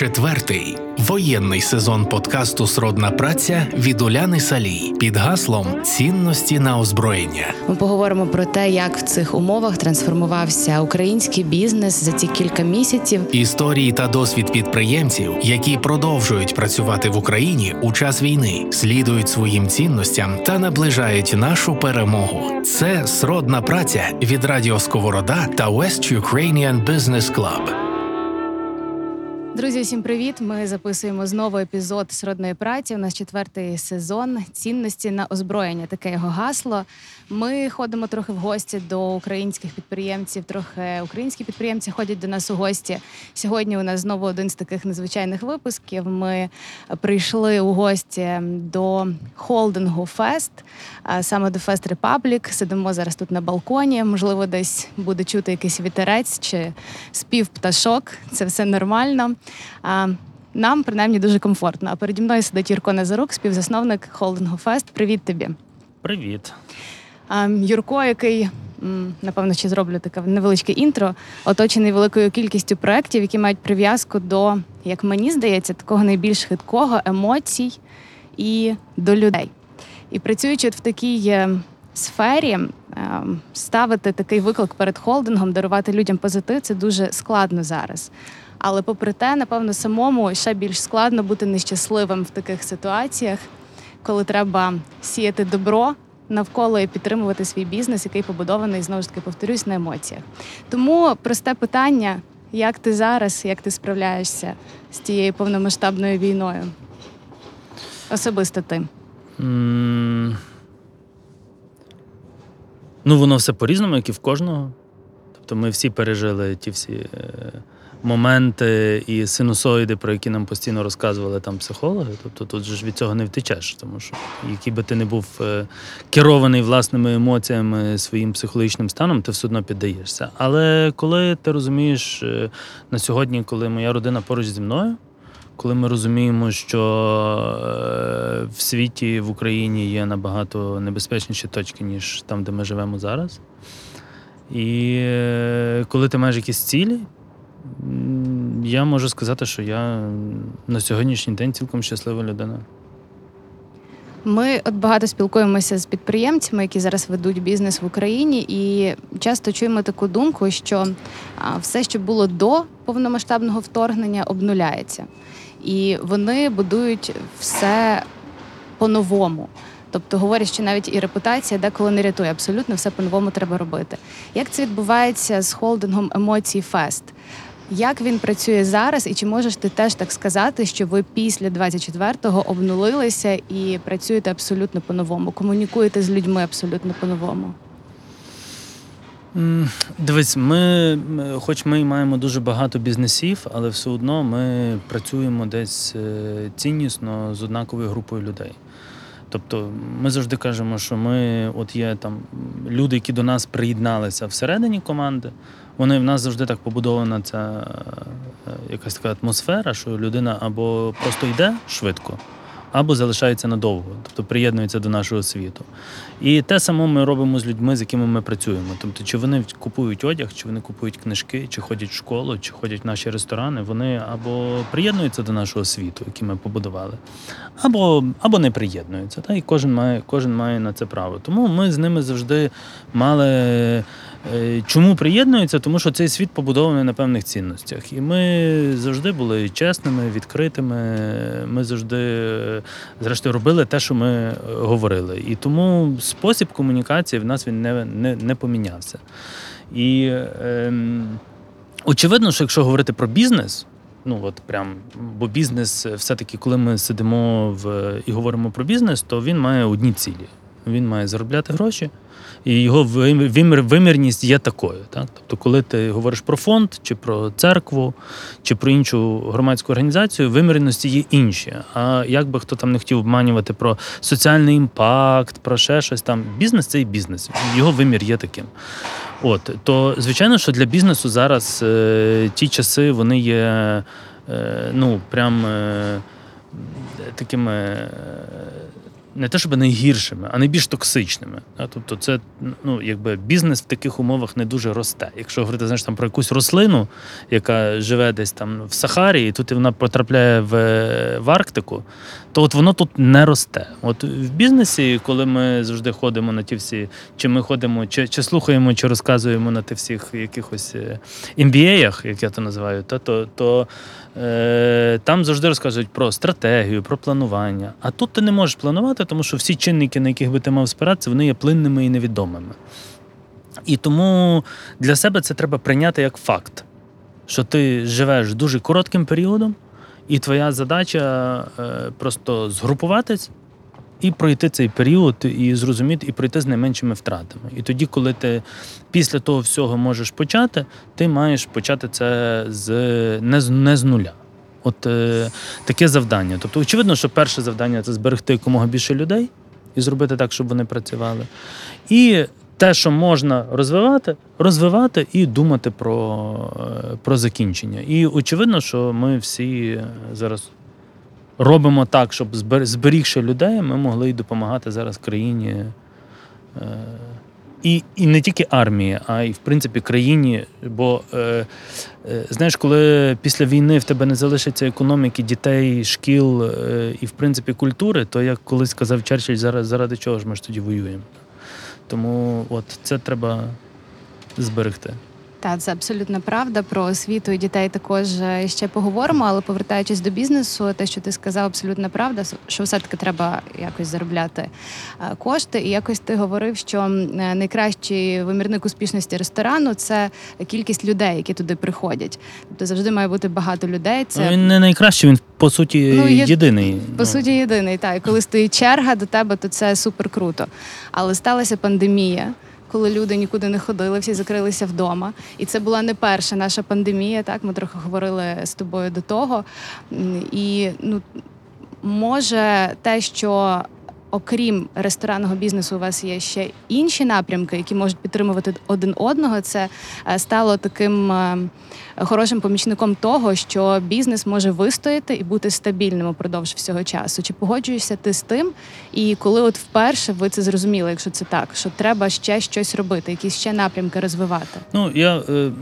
Четвертий воєнний сезон подкасту «Сродна праця» від Уляни Салій під гаслом «Цінності на озброєння». Ми поговоримо про те, як в цих умовах трансформувався український бізнес за ці кілька місяців. Історії та досвід підприємців, які продовжують працювати в Україні у час війни, слідують своїм цінностям та наближають нашу перемогу. Це «Сродна праця» від Радіо Сковорода та West Ukrainian Business Club. Друзі, всім привіт! Ми записуємо знову епізод «Сродної праці». У нас четвертий сезон «Цінності на озброєння» – таке його гасло. Ми ходимо трохи в гості до українських підприємців, трохи українські підприємці ходять до нас у гості. Сьогодні у нас знову один з таких надзвичайних випусків. Ми прийшли у гості до холдингу «Фест», саме до «Fest Republic». Сидимо зараз тут на балконі, можливо, десь буде чути якийсь вітерець чи спів пташок. Це все нормально. Нам, принаймні, дуже комфортно. А переді мною сидить Юрко Назарук, співзасновник холдингу «Фест». Привіт тобі. Привіт. Юрко, який, напевно, ще зроблю таке невеличке інтро, оточений великою кількістю проєктів, які мають прив'язку до, як мені здається, такого найбільш хиткого, емоцій і до людей. І працюючи в такій сфері, ставити такий виклик перед холдингом, дарувати людям позитив – це дуже складно зараз. Але попри те, напевно, самому ще більш складно бути нещасливим в таких ситуаціях, коли треба сіяти добро навколо і підтримувати свій бізнес, який побудований, знову ж таки, повторюсь, на емоціях. Тому просте питання, як ти зараз, як ти справляєшся з тією повномасштабною війною? Особисто ти. Воно все по-різному, як і в кожного. Тобто ми всі пережили ті всі моменти і синусоїди, про які нам постійно розказували там психологи. Тобто тут ж від цього не втечеш, тому що який би ти не був керований власними емоціями, своїм психологічним станом, ти все одно піддаєшся. Але коли ти розумієш на сьогодні, коли моя родина поруч зі мною, коли ми розуміємо, що в світі, в Україні є набагато небезпечніші точки, ніж там, де ми живемо зараз. І коли ти маєш якісь цілі, я можу сказати, що я на сьогоднішній день цілком щаслива людина. Ми багато спілкуємося з підприємцями, які зараз ведуть бізнес в Україні, і часто чуємо таку думку, що все, що було до повномасштабного вторгнення, обнуляється. І вони будують все по-новому. Тобто, говорять, що навіть і репутація деколи не рятує. Абсолютно все по-новому треба робити. Як це відбувається з холдингом «Емоцій Фест»? Як він працює зараз? І чи можеш ти теж так сказати, що ви після 24-го обнулилися і працюєте абсолютно по-новому? Комунікуєте з людьми абсолютно по-новому? Дивись, ми маємо дуже багато бізнесів, але все одно ми працюємо десь ціннісно з однаковою групою людей. Тобто ми завжди кажемо, що є там люди, які до нас приєдналися всередині команди. В нас завжди так побудована ця якась така атмосфера, що людина або просто йде швидко, або залишається надовго, тобто приєднується до нашого світу. І те саме ми робимо з людьми, з якими ми працюємо. Тобто, чи вони купують одяг, чи вони купують книжки, чи ходять в школу, чи ходять в наші ресторани, вони або приєднуються до нашого світу, який ми побудували, або не приєднуються. І кожен має на це право. Тому ми з ними завжди мали... Чому приєднуються? Тому що цей світ побудований на певних цінностях. І ми завжди були чесними, відкритими, ми завжди, зрештою, робили те, що ми говорили. І тому спосіб комунікації в нас він не помінявся. І очевидно, що якщо говорити про бізнес, бо бізнес все-таки, коли ми сидимо і говоримо про бізнес, то він має одні цілі. Він має заробляти гроші, і його вимірність є такою. Так? Тобто, коли ти говориш про фонд, чи про церкву, чи про іншу громадську організацію, вимірності є інші. А як би хто там не хотів обманювати про соціальний імпакт, про ще щось там, бізнес – це і бізнес, його вимір є таким. То, звичайно, що для бізнесу зараз ті часи, вони є, такими... не те, щоб найгіршими, а найбільш токсичними. Тобто це, бізнес в таких умовах не дуже росте. Якщо говорити, про якусь рослину, яка живе десь там в Сахарі, і тут вона потрапляє в Арктику, то от воно тут не росте. От в бізнесі, коли ми завжди ходимо на ті всі, чи слухаємо, чи розказуємо на тих всіх якихось MBA-ях, як я то називаю, то там завжди розказують про стратегію, про планування. А тут ти не можеш планувати, тому що всі чинники, на яких би ти мав спиратися, вони є плинними і невідомими. І тому для себе це треба прийняти як факт, що ти живеш дуже коротким періодом, і твоя задача просто згрупуватись і пройти цей період, і зрозуміти, і пройти з найменшими втратами. І тоді, коли ти після того всього можеш почати, ти маєш почати це не з нуля. От таке завдання. Тобто, очевидно, що перше завдання – це зберегти якомога більше людей і зробити так, щоб вони працювали. І те, що можна розвивати і думати про закінчення. І очевидно, що ми всі зараз робимо так, щоб, зберігши людей, ми могли і допомагати зараз країні, і не тільки армії, а й, в принципі, країні. Бо, коли після війни в тебе не залишиться економіки, дітей, шкіл і, в принципі, культури, то, як колись сказав Черчилль, заради чого ж ми ж тоді воюємо? Тому це треба зберегти. Так, це абсолютно правда. Про освіту і дітей також ще поговоримо, але повертаючись до бізнесу, те, що ти сказав, абсолютно правда, що все-таки треба якось заробляти кошти. І якось ти говорив, що найкращий вимірник успішності ресторану – це кількість людей, які туди приходять. Тобто завжди має бути багато людей. Це... Він не найкращий, він по суті єдиний. По суті єдиний, так. І коли стоїть черга до тебе, то це супер круто. Але сталася пандемія, коли люди нікуди не ходили, всі закрилися вдома. І це була не перша наша пандемія, так? Ми трохи говорили з тобою до того. І, може, те, що окрім ресторанного бізнесу у вас є ще інші напрямки, які можуть підтримувати один одного, це стало таким хорошим помічником того, що бізнес може вистояти і бути стабільним упродовж всього часу. Чи погоджуєшся ти з тим? І коли вперше ви це зрозуміли, якщо це так, що треба ще щось робити, якісь ще напрямки розвивати?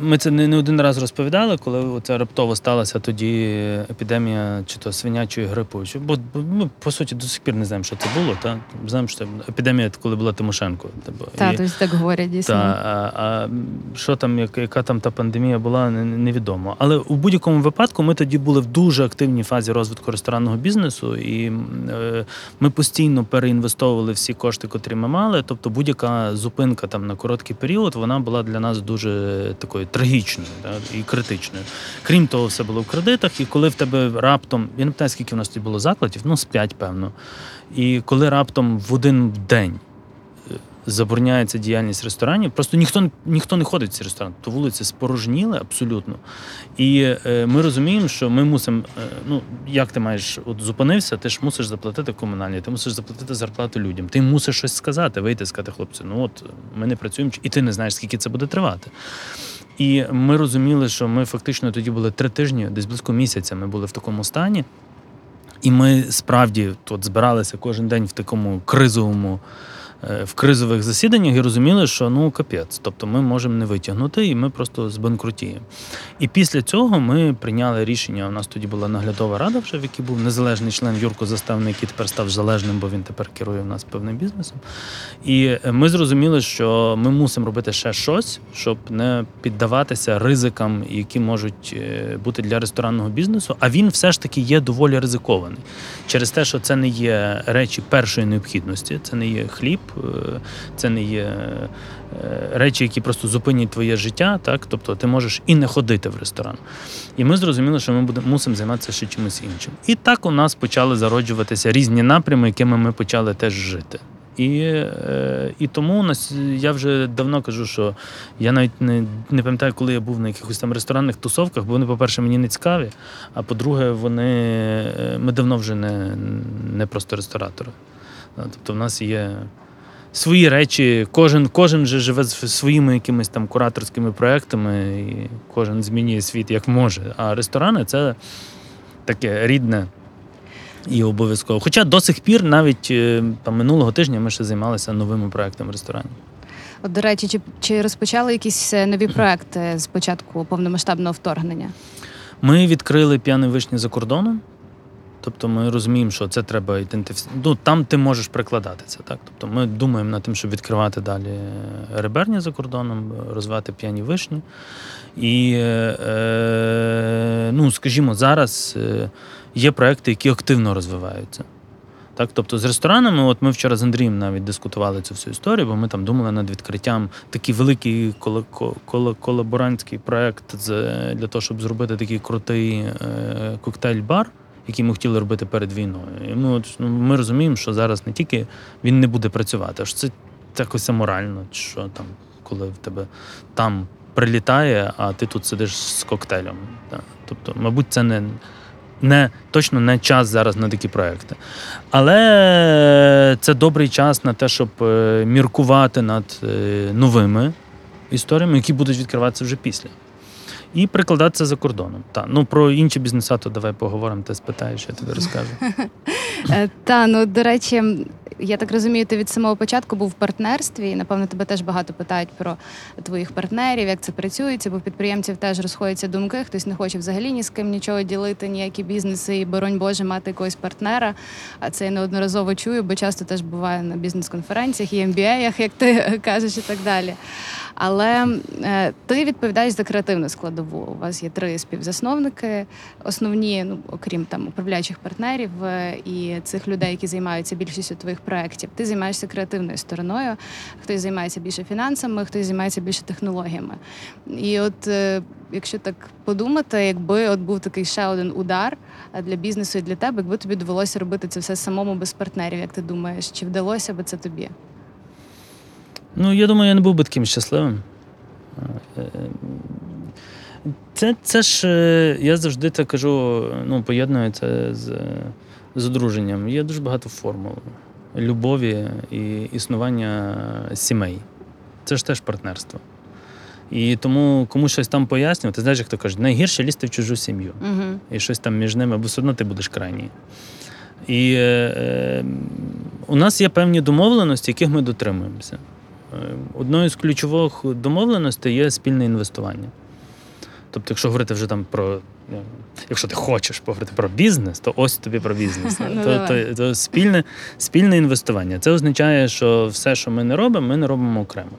Ми це не один раз розповідали, коли це раптово сталася тоді епідемія чи то свинячої грипу. Бо ми, по суті, до сих пір не знаємо, що це було. Та знаємо, що епідемія, коли була Тимошенко. Так говорять, дійсно. А що там, яка там та пандемія була, невідомо. Але у будь-якому випадку ми тоді були в дуже активній фазі розвитку ресторанного бізнесу, і ми постійно переінвестовували всі кошти, котрі ми мали. Тобто будь-яка зупинка там на короткий період, вона була для нас дуже такою трагічною і критичною. Крім того, все було в кредитах, і коли в тебе раптом, я не пам'ятаю, скільки в нас тоді було закладів, 5, певно. І коли раптом в один день забороняється діяльність ресторанів, просто ніхто не ходить в ці ресторани, то вулиці спорожніли абсолютно. І ми розуміємо, що ми мусимо, як ти маєш, зупинився, ти ж мусиш заплатити комунальні, ти мусиш заплатити зарплату людям, ти мусиш щось сказати, вийти, сказати, хлопці, ми не працюємо, і ти не знаєш, скільки це буде тривати. І ми розуміли, що ми фактично тоді були 3 тижні, десь близько місяця ми були в такому стані. І ми справді тут збиралися кожен день в такому кризових засіданнях і розуміли, що капець, тобто ми можемо не витягнути і ми просто збанкрутіємо. І після цього ми прийняли рішення, у нас тоді була наглядова рада вже, в якій був незалежний член Юрко Заставний, який тепер став залежним, бо він тепер керує в нас певним бізнесом. І ми зрозуміли, що ми мусимо робити ще щось, щоб не піддаватися ризикам, які можуть бути для ресторанного бізнесу, а він все ж таки є доволі ризикований. Через те, що це не є речі першої необхідності, це не є хліб, це не є речі, які просто зупинять твоє життя, так? Тобто ти можеш і не ходити в ресторан. І ми зрозуміли, що ми мусимо займатися ще чимось іншим. І так у нас почали зароджуватися різні напрями, якими ми почали теж жити. І тому я вже давно кажу, що я навіть не пам'ятаю, коли я був на якихось там ресторанних тусовках, бо вони, по-перше, мені не цікаві, а по-друге, ми давно вже не просто ресторатори. Тобто в нас є свої речі, кожен же живе своїми якимись там кураторськими проектами, і кожен змінює світ як може. А ресторани – це таке рідне, І обов'язково. Хоча до сих пір, навіть минулого тижня, ми ще займалися новими проектами ресторанів. От, до речі, чи розпочали якісь нові проекти з початку повномасштабного вторгнення? Ми відкрили «П'яне вишнє» за кордоном. Тобто ми розуміємо, що це треба там ти можеш прикладатися. Так? Тобто ми думаємо над тим, щоб відкривати далі реберні за кордоном, розвивати «П'яні вишні». І, скажімо, зараз є проекти, які активно розвиваються. Так, тобто з ресторанами, от ми вчора з Андрієм навіть дискутували цю всю історію, бо ми там думали над відкриттям такий великий колаборантський проект для того, щоб зробити такий крутий коктейль-бар, який ми хотіли робити перед війною. І ми розуміємо, що зараз не тільки він не буде працювати, а що це якось аморально, що там, коли в тебе там прилітає, а ти тут сидиш з коктейлем. Так. Тобто, мабуть, це не час зараз на такі проекти. Але це добрий час на те, щоб міркувати над новими історіями, які будуть відкриватися вже після. І прикладатися за кордоном. Про інші бізнеса, то давай поговоримо, ти спитаєш, я тобі розкажу. До речі, я так розумію, ти від самого початку був в партнерстві, і, напевно, тебе теж багато питають про твоїх партнерів, як це працюється, бо в підприємців теж розходяться думки, хтось не хоче взагалі ні з ким нічого ділити, ніякі бізнеси, і, боронь Боже, мати якогось партнера. А це я неодноразово чую, бо часто теж буває на бізнес-конференціях і MBA-ях, як ти кажеш, і так далі. Але ти відповідаєш за креативну складову. У вас є 3 співзасновники основні, окрім управляючих партнерів і цих людей, які займаються більшістю твоїх проєктів. Ти займаєшся креативною стороною, хтось займається більше фінансами, хтось займається більше технологіями. І от якщо так подумати, якби от був такий ще один удар для бізнесу і для тебе, якби тобі довелося робити це все самому без партнерів, як ти думаєш, чи вдалося би це тобі? Я думаю, я не був би таким щасливим. Це ж, я завжди так кажу, поєдную це з одруженням. Є дуже багато формул любові і існування сімей. Це ж теж партнерство. І тому комусь щось там пояснювати, знаєш, як то кажуть, найгірше лізти в чужу сім'ю. Угу. І щось там між ними, бо все одно ти будеш крайній. І у нас є певні домовленості, яких ми дотримуємося. Одною з ключових домовленостей є спільне інвестування. Тобто, якщо говорити вже якщо ти хочеш поговорити про бізнес, то ось тобі про бізнес. То спільне інвестування. Це означає, що все, що ми не робимо окремо.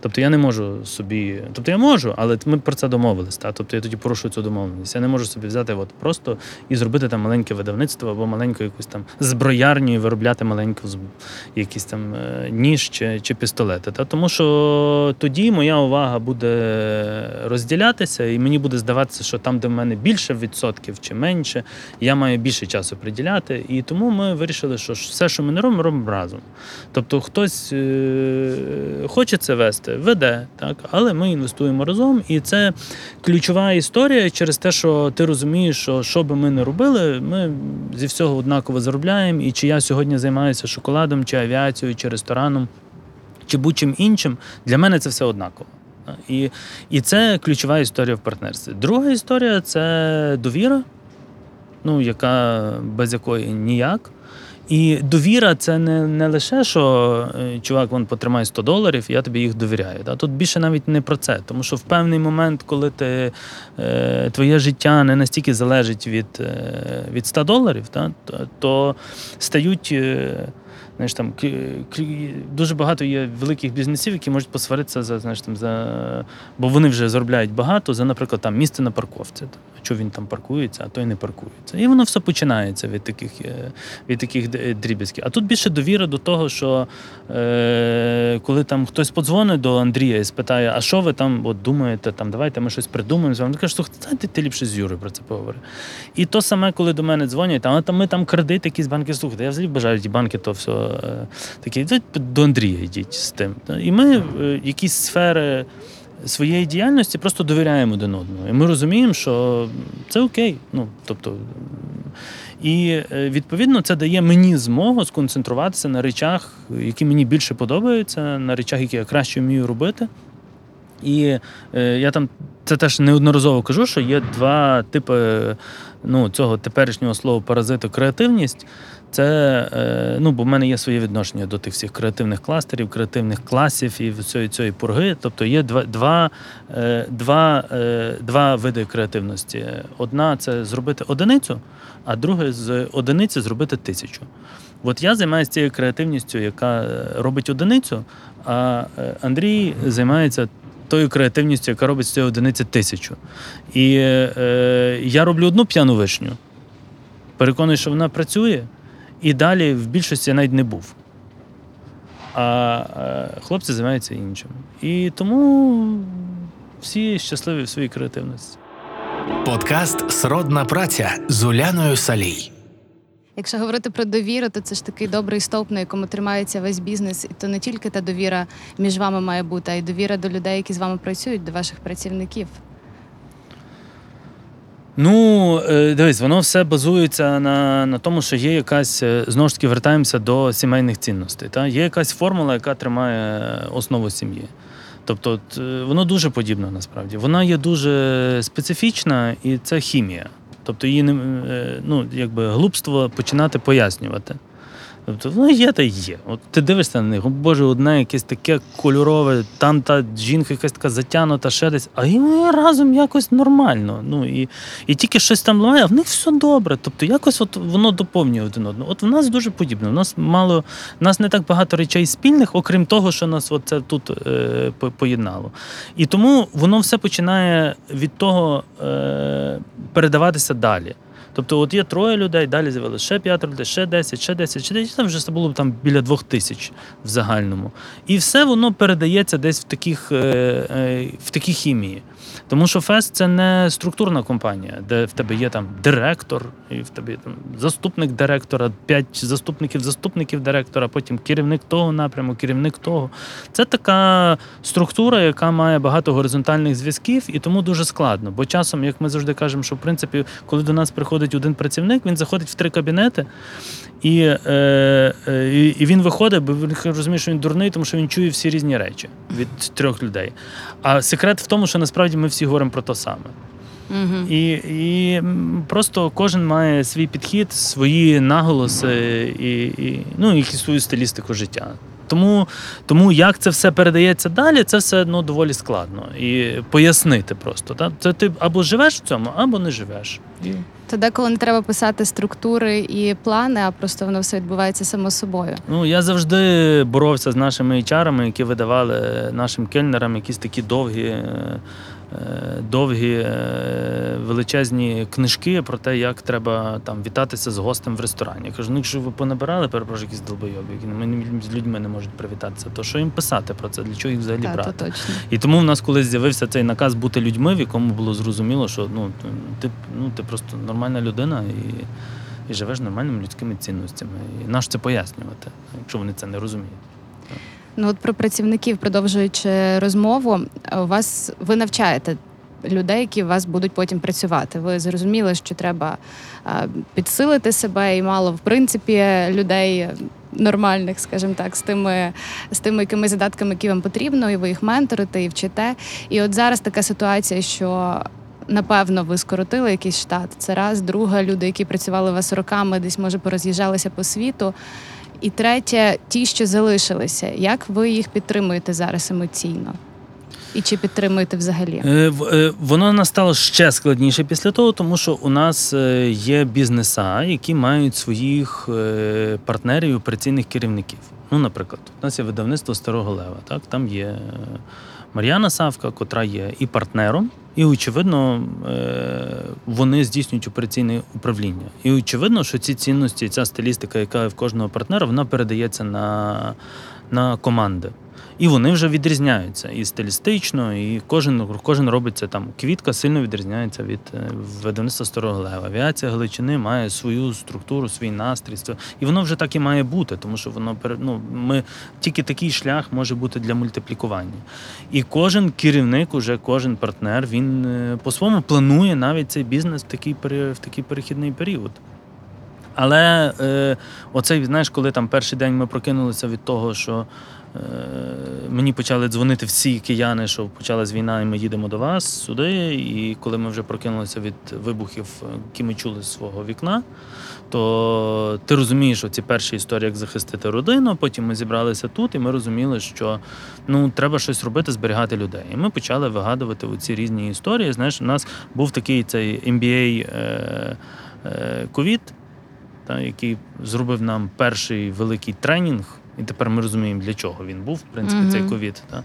Тобто я не можу собі, я можу, але ми про це домовились. Тобто я тоді порушую цю домовленість. Я не можу собі взяти просто і зробити там маленьке видавництво або маленьку якусь там зброярню і виробляти маленьку якісь там ніж чи пістолети. Тому що тоді моя увага буде розділятися, і мені буде здаватися, що там, де в мене більше відсотків чи менше, я маю більше часу приділяти. І тому ми вирішили, що все, що ми не робимо, робимо разом. Тобто хтось хоче це вести, веде, так, але ми інвестуємо разом, і це ключова історія через те, що ти розумієш, що би ми не робили, ми зі всього однаково заробляємо, і чи я сьогодні займаюся шоколадом, чи авіацією, чи рестораном, чи будь-чим іншим, для мене це все однаково. І це ключова історія в партнерстві. Друга історія – це довіра, яка без якої ніяк. І довіра – це не лише, що чувак, потримай $100, я тобі їх довіряю. Тут більше навіть не про це. Тому що в певний момент, коли твоє життя не настільки залежить від $100, то стають... Знаєш, дуже багато є великих бізнесів, які можуть посваритися бо вони вже заробляють багато за, наприклад, місце на парковці. Чого він там паркується, а той не паркується. І воно все починається від таких дріб'язків. А тут більше довіра до того, що коли там хтось подзвонить до Андрія і спитає, а що ви там думаєте, давайте ми щось придумаємо з вами. Він каже, що ти ліпше з Юрою про це поговори. І то саме, коли до мене дзвонять, ми там кредит якісь банки, слухайте, я взагалі бажаю ті банки, то все. Такі, до Андрія йдіть з тим. І ми якісь сфери своєї діяльності просто довіряємо один одному. І ми розуміємо, що це окей. І, відповідно, це дає мені змогу сконцентруватися на речах, які мені більше подобаються, на речах, які я краще вмію робити. І я там це теж неодноразово кажу, що є два типи цього теперішнього слова «паразиту» креативність. Це, бо в мене є своє відношення до тих всіх креативних кластерів, креативних класів і цієї пурги. Тобто є два види креативності. Одна – це зробити одиницю, а друге – з одиниці зробити 1000. От я займаюся цією креативністю, яка робить одиницю, а Андрій займається тою креативністю, яка робить з цієї одиниці 1000. І я роблю одну «П'яну вишню», переконую, що вона працює, і далі в більшості я навіть не був. А хлопці займаються іншим. І тому всі щасливі в своїй креативності. Подкаст «Сродна праця» з Уляною Салій. Якщо говорити про довіру, то це ж такий добрий стовп, на якому тримається весь бізнес. І то не тільки та довіра між вами має бути, а й довіра до людей, які з вами працюють, до ваших працівників. Дивись, воно все базується на тому, що є якась, знову ж таки, вертаємося до сімейних цінностей. Та? Є якась формула, яка тримає основу сім'ї. Тобто воно дуже подібне насправді. Вона є дуже специфічна і це хімія. Тобто її глупство починати пояснювати. Тобто воно є та є. От ти дивишся на них, боже, одне якесь таке кольорове, там та жінка якась така затягнута, ще десь, а і разом якось нормально. І тільки щось там ламає, а в них все добре. Тобто якось от воно доповнює один одного. От в нас дуже подібно. У нас не так багато речей спільних, окрім того, що нас от це тут поєднало. І тому воно все починає від того передаватися далі. Тобто от є 3 людей, далі з'явилося ще 5 людей, ще 10, ще 10, ще 10, там вже це було там біля 2000 в загальному. І все воно передається десь в такій хімії. Тому що Фест – це не структурна компанія, де в тебе є там директор, і в тебе є там заступник директора, 5 заступників директора, потім керівник того напряму, керівник того. Це така структура, яка має багато горизонтальних зв'язків, і тому дуже складно. Бо часом, як ми завжди кажемо, що в принципі, коли до нас приходить один працівник, він заходить в 3 кабінети, і він виходить, бо він розуміє, що він дурний, тому що він чує всі різні речі від 3 людей. А секрет в тому, що насправді ми всі говоримо про те саме. Угу. І просто кожен має свій підхід, свої наголоси і свою стилістику життя. Тому як це все передається далі, це все одно доволі складно. І пояснити просто. Так? Це ти або живеш в цьому, або не живеш. То деколи не треба писати структури і плани, а просто воно все відбувається само собою. Я завжди боровся з нашими HR-ами, які видавали нашим кельнерам якісь такі довгі величезні книжки про те, як треба там вітатися з гостем в ресторані. Я кажу, якщо ви понабирали, перепрошую, якісь долбойоби, з людьми не можуть привітатися, то що їм писати про це, для чого їх взагалі брати? То точно. І тому в нас колись з'явився цей наказ бути людьми, в якому було зрозуміло, що ти просто нормальна людина і живеш нормальними людськими цінностями. І нащо це пояснювати, якщо вони це не розуміють? От про працівників, продовжуючи розмову, ви навчаєте людей, які у вас будуть потім працювати. Ви зрозуміли, що треба підсилити себе, і мало, в принципі, людей нормальних, скажімо так, з тими якими задатками, які вам потрібно, і ви їх менторите, і вчите. І от зараз така ситуація, що, напевно, ви скоротили якийсь штат. Це раз. Друге, люди, які працювали у вас роками, десь, може, пороз'їжджалися по світу. І третє, ті, що залишилися. Як ви їх підтримуєте зараз емоційно? І чи підтримуєте взагалі? Воно настало ще складніше після того, тому що у нас є бізнеса, які мають своїх партнерів і операційних керівників. Наприклад, у нас є видавництво «Старого Лева». Так? Там є Мар'яна Савка, котра є і партнером, і, очевидно, вони здійснюють операційне управління. І, очевидно, що ці цінності, ця стилістика, яка в кожного партнера, вона передається на команди. І вони вже відрізняються і стилістично, і кожен робиться там. Квітка сильно відрізняється від видавництва «Старого Лева». Авіація Галичини має свою структуру, свій настрій. І воно вже так і має бути, тому що воно тільки такий шлях може бути для мультиплікування. І кожен керівник, уже кожен партнер, він по-своєму планує навіть цей бізнес в такий перехідний період. Але оцей, знаєш, коли там перший день ми прокинулися від того, що мені почали дзвонити всі кияни, що почалась війна і ми їдемо до вас сюди. І коли ми вже прокинулися від вибухів, які ми чули з свого вікна, то ти розумієш оці перші історії, як захистити родину. Потім ми зібралися тут і ми розуміли, що треба щось робити, зберігати людей. І ми почали вигадувати оці різні історії. Знаєш, у нас був такий цей MBA ковід, який зробив нам перший великий тренінг. І тепер ми розуміємо, для чого він був, в принципі, цей ковід. Да?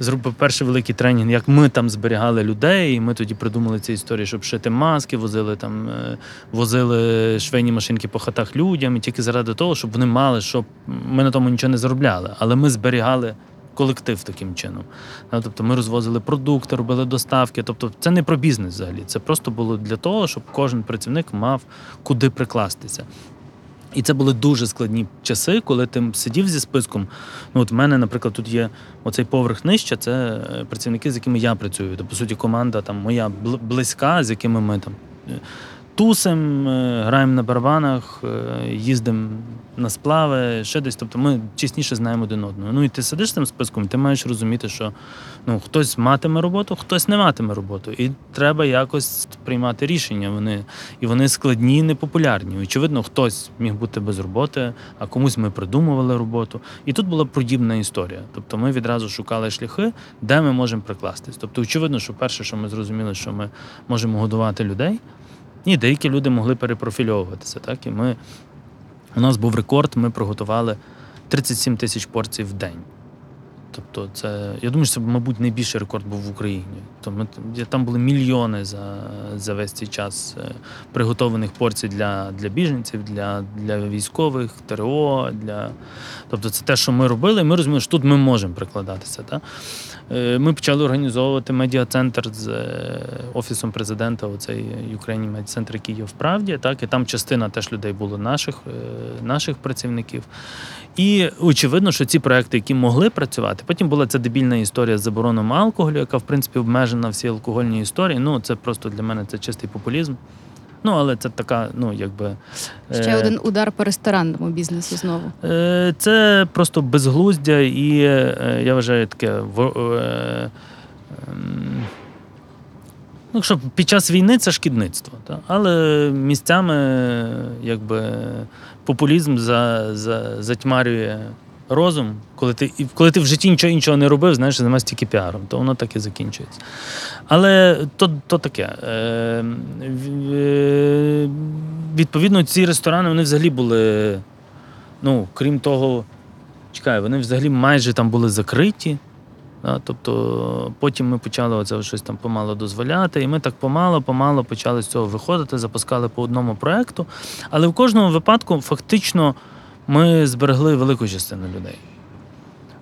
Зробив перший великий тренінг, як ми там зберігали людей, і ми тоді придумали ці історії, щоб шити маски, возили швейні машинки по хатах людям, і тільки заради того, щоб вони мали, щоб ми на тому нічого не заробляли, але ми зберігали колектив таким чином. Тобто ми розвозили продукти, робили доставки. Тобто це не про бізнес взагалі, це просто було для того, щоб кожен працівник мав куди прикластися. І це були дуже складні часи, коли ти сидів зі списком. От в мене, наприклад, тут є оцей поверх нижче, це працівники, з якими я працюю. По суті, команда там моя близька, з якими ми там тусим, граємо на барабанах, їздимо на сплави, ще десь. Тобто ми чесніше знаємо один одного. І ти сидиш з цим списком, і ти маєш розуміти, що хтось матиме роботу, хтось не матиме роботу. І треба якось приймати рішення. Вони складні і непопулярні. Очевидно, хтось міг бути без роботи, а комусь ми придумували роботу. І тут була подібна історія. Тобто ми відразу шукали шляхи, де ми можемо прикластись. Тобто, очевидно, що перше, що ми зрозуміли, що ми можемо годувати людей. Ні, деякі люди могли перепрофільовуватися. Так? І у нас був рекорд, ми приготували 37 тисяч порцій в день. Тобто це, я думаю, що це, мабуть, найбільший рекорд був в Україні. Там були мільйони за весь цей час приготованих порцій для біженців, для військових, ТРО. Тобто це те, що ми робили, і ми розуміли, що тут ми можемо прикладатися. Так? Ми почали організовувати медіа-центр з Офісом президента, оцей Ukrainian медіа-центр, який є в Правді. Так? І там частина теж людей було наших працівників. І очевидно, що ці проекти, які могли працювати, потім була ця дебільна історія з забороном алкоголю, яка, в принципі, обмежена всі алкогольні історії. Це просто для мене це чистий популізм. Але це така, якби... Ще один удар по ресторанному бізнесу знову. Це просто безглуздя і, я вважаю, таке... Якщо під час війни це шкідництво, так? Але місцями популізм затьмарює розум. Коли ти в житті нічого іншого не робив, знаєш, займався тільки піаром, то воно так і закінчується. Але то таке. Відповідно, ці ресторани, вони взагалі були, крім того, вони взагалі майже там були закриті. Тобто потім ми почали оце щось там помало дозволяти, і ми так помало почали з цього виходити, запускали по одному проєкту. Але в кожному випадку фактично ми зберегли велику частину людей.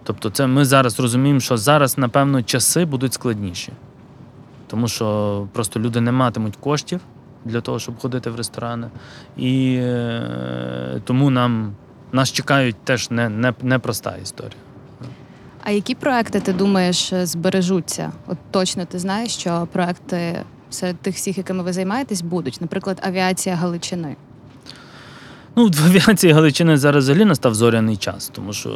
Тобто це ми зараз розуміємо, що зараз, напевно, часи будуть складніші. Тому що просто люди не матимуть коштів для того, щоб ходити в ресторани. І тому нас чекають теж непроста історія. А які проекти, ти думаєш, збережуться? От точно ти знаєш, що проекти серед тих всіх, якими ви займаєтесь, будуть? Наприклад, авіація Галичини. В авіації Галичини зараз взагалі настав зоряний час, тому що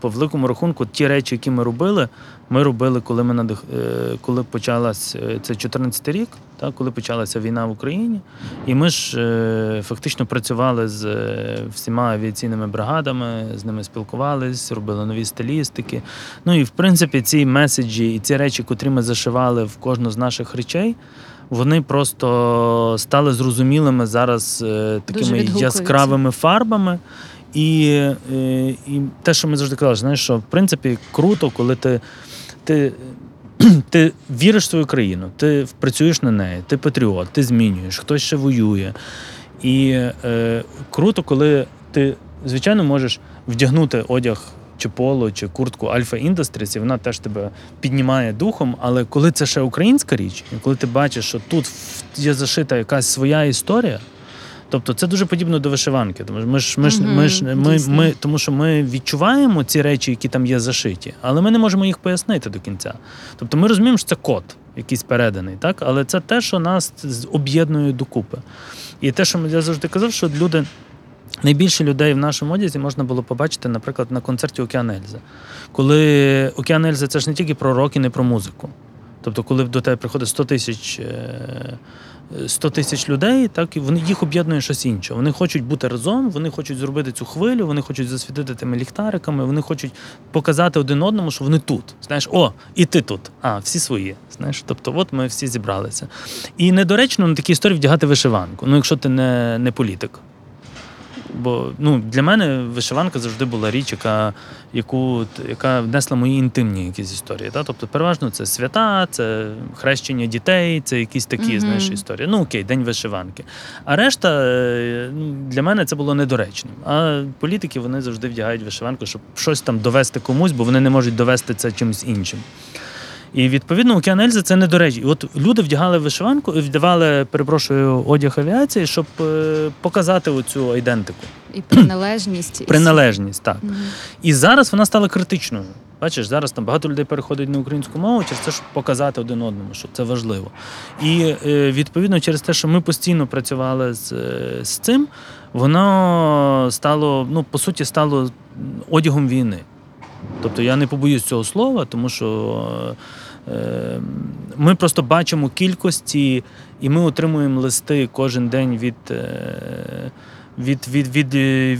по великому рахунку ті речі, які ми робили, коли почалася це 14-й рік, коли почалася війна в Україні. І ми ж фактично працювали з всіма авіаційними бригадами, з ними спілкувалися, робили нові стилістики. І в принципі ці меседжі і ці речі, котрі ми зашивали в кожну з наших речей, вони просто стали зрозумілими зараз такими яскравими фарбами. І те, що ми завжди казали, знаєш, що в принципі круто, коли ти віриш в свою країну, ти працюєш на неї, ти патріот, ти змінюєш, хтось ще воює. І круто, коли ти, звичайно, можеш вдягнути одяг чи поло, чи куртку Alpha Industries, і вона теж тебе піднімає духом, але коли це ще українська річ, і коли ти бачиш, що тут є зашита якась своя історія, тобто це дуже подібно до вишиванки. Тому що ми відчуваємо ці речі, які там є зашиті, але ми не можемо їх пояснити до кінця. Тобто ми розуміємо, що це код якийсь переданий, так? Але це те, що нас об'єднує докупи. І те, що я завжди казав, що люди, найбільше людей в нашому одязі можна було побачити, наприклад, на концерті «Океан Ельза». Коли «Океан Ельза» — це ж не тільки про рок і не про музику. Тобто, коли до тебе приходить 100 тисяч людей, так, і їх об'єднує щось інше. Вони хочуть бути разом, вони хочуть зробити цю хвилю, вони хочуть засвітити тими ліхтариками, вони хочуть показати один одному, що вони тут. Знаєш, о, і ти тут, а, всі свої. Знаєш, тобто, от ми всі зібралися. І недоречно на такі історії вдягати вишиванку, ну, якщо ти не політик. Бо для мене вишиванка завжди була річ, яка внесла мої інтимні якісь історії. Та? Тобто, переважно це свята, це хрещення дітей, це якісь такі, mm-hmm. знаєш, історії. Ну окей, день вишиванки. А решта для мене це було недоречним. А політики, вони завжди вдягають вишиванку, щоб щось там довести комусь, бо вони не можуть довести це чимось іншим. І, відповідно, «Океан Ельза» — це недоречі. От люди вдягали вишиванку і вдавали, перепрошую, одяг авіації, щоб показати оцю айдентику. І приналежність. Приналежність, так. Mm-hmm. І зараз вона стала критичною. Бачиш, зараз там багато людей переходить на українську мову через те, щоб показати один одному, що це важливо. І, відповідно, через те, що ми постійно працювали з цим, воно стало, по суті, стало одягом війни. Тобто я не побоюсь цього слова, тому що ми просто бачимо кількості, і ми отримуємо листи кожен день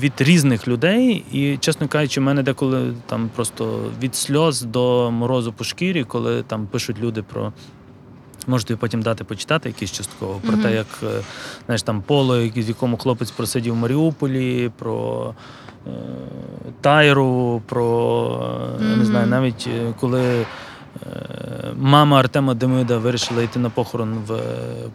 від різних людей. І, чесно кажучи, в мене деколи там просто від сльоз до морозу по шкірі, коли там пишуть люди про... Можете потім дати почитати якісь частково, про те, як, знаєш, там поле, в якому хлопець просидів в Маріуполі, про Тайру, про, не знаю, навіть коли мама Артема Демида вирішила йти на похорон в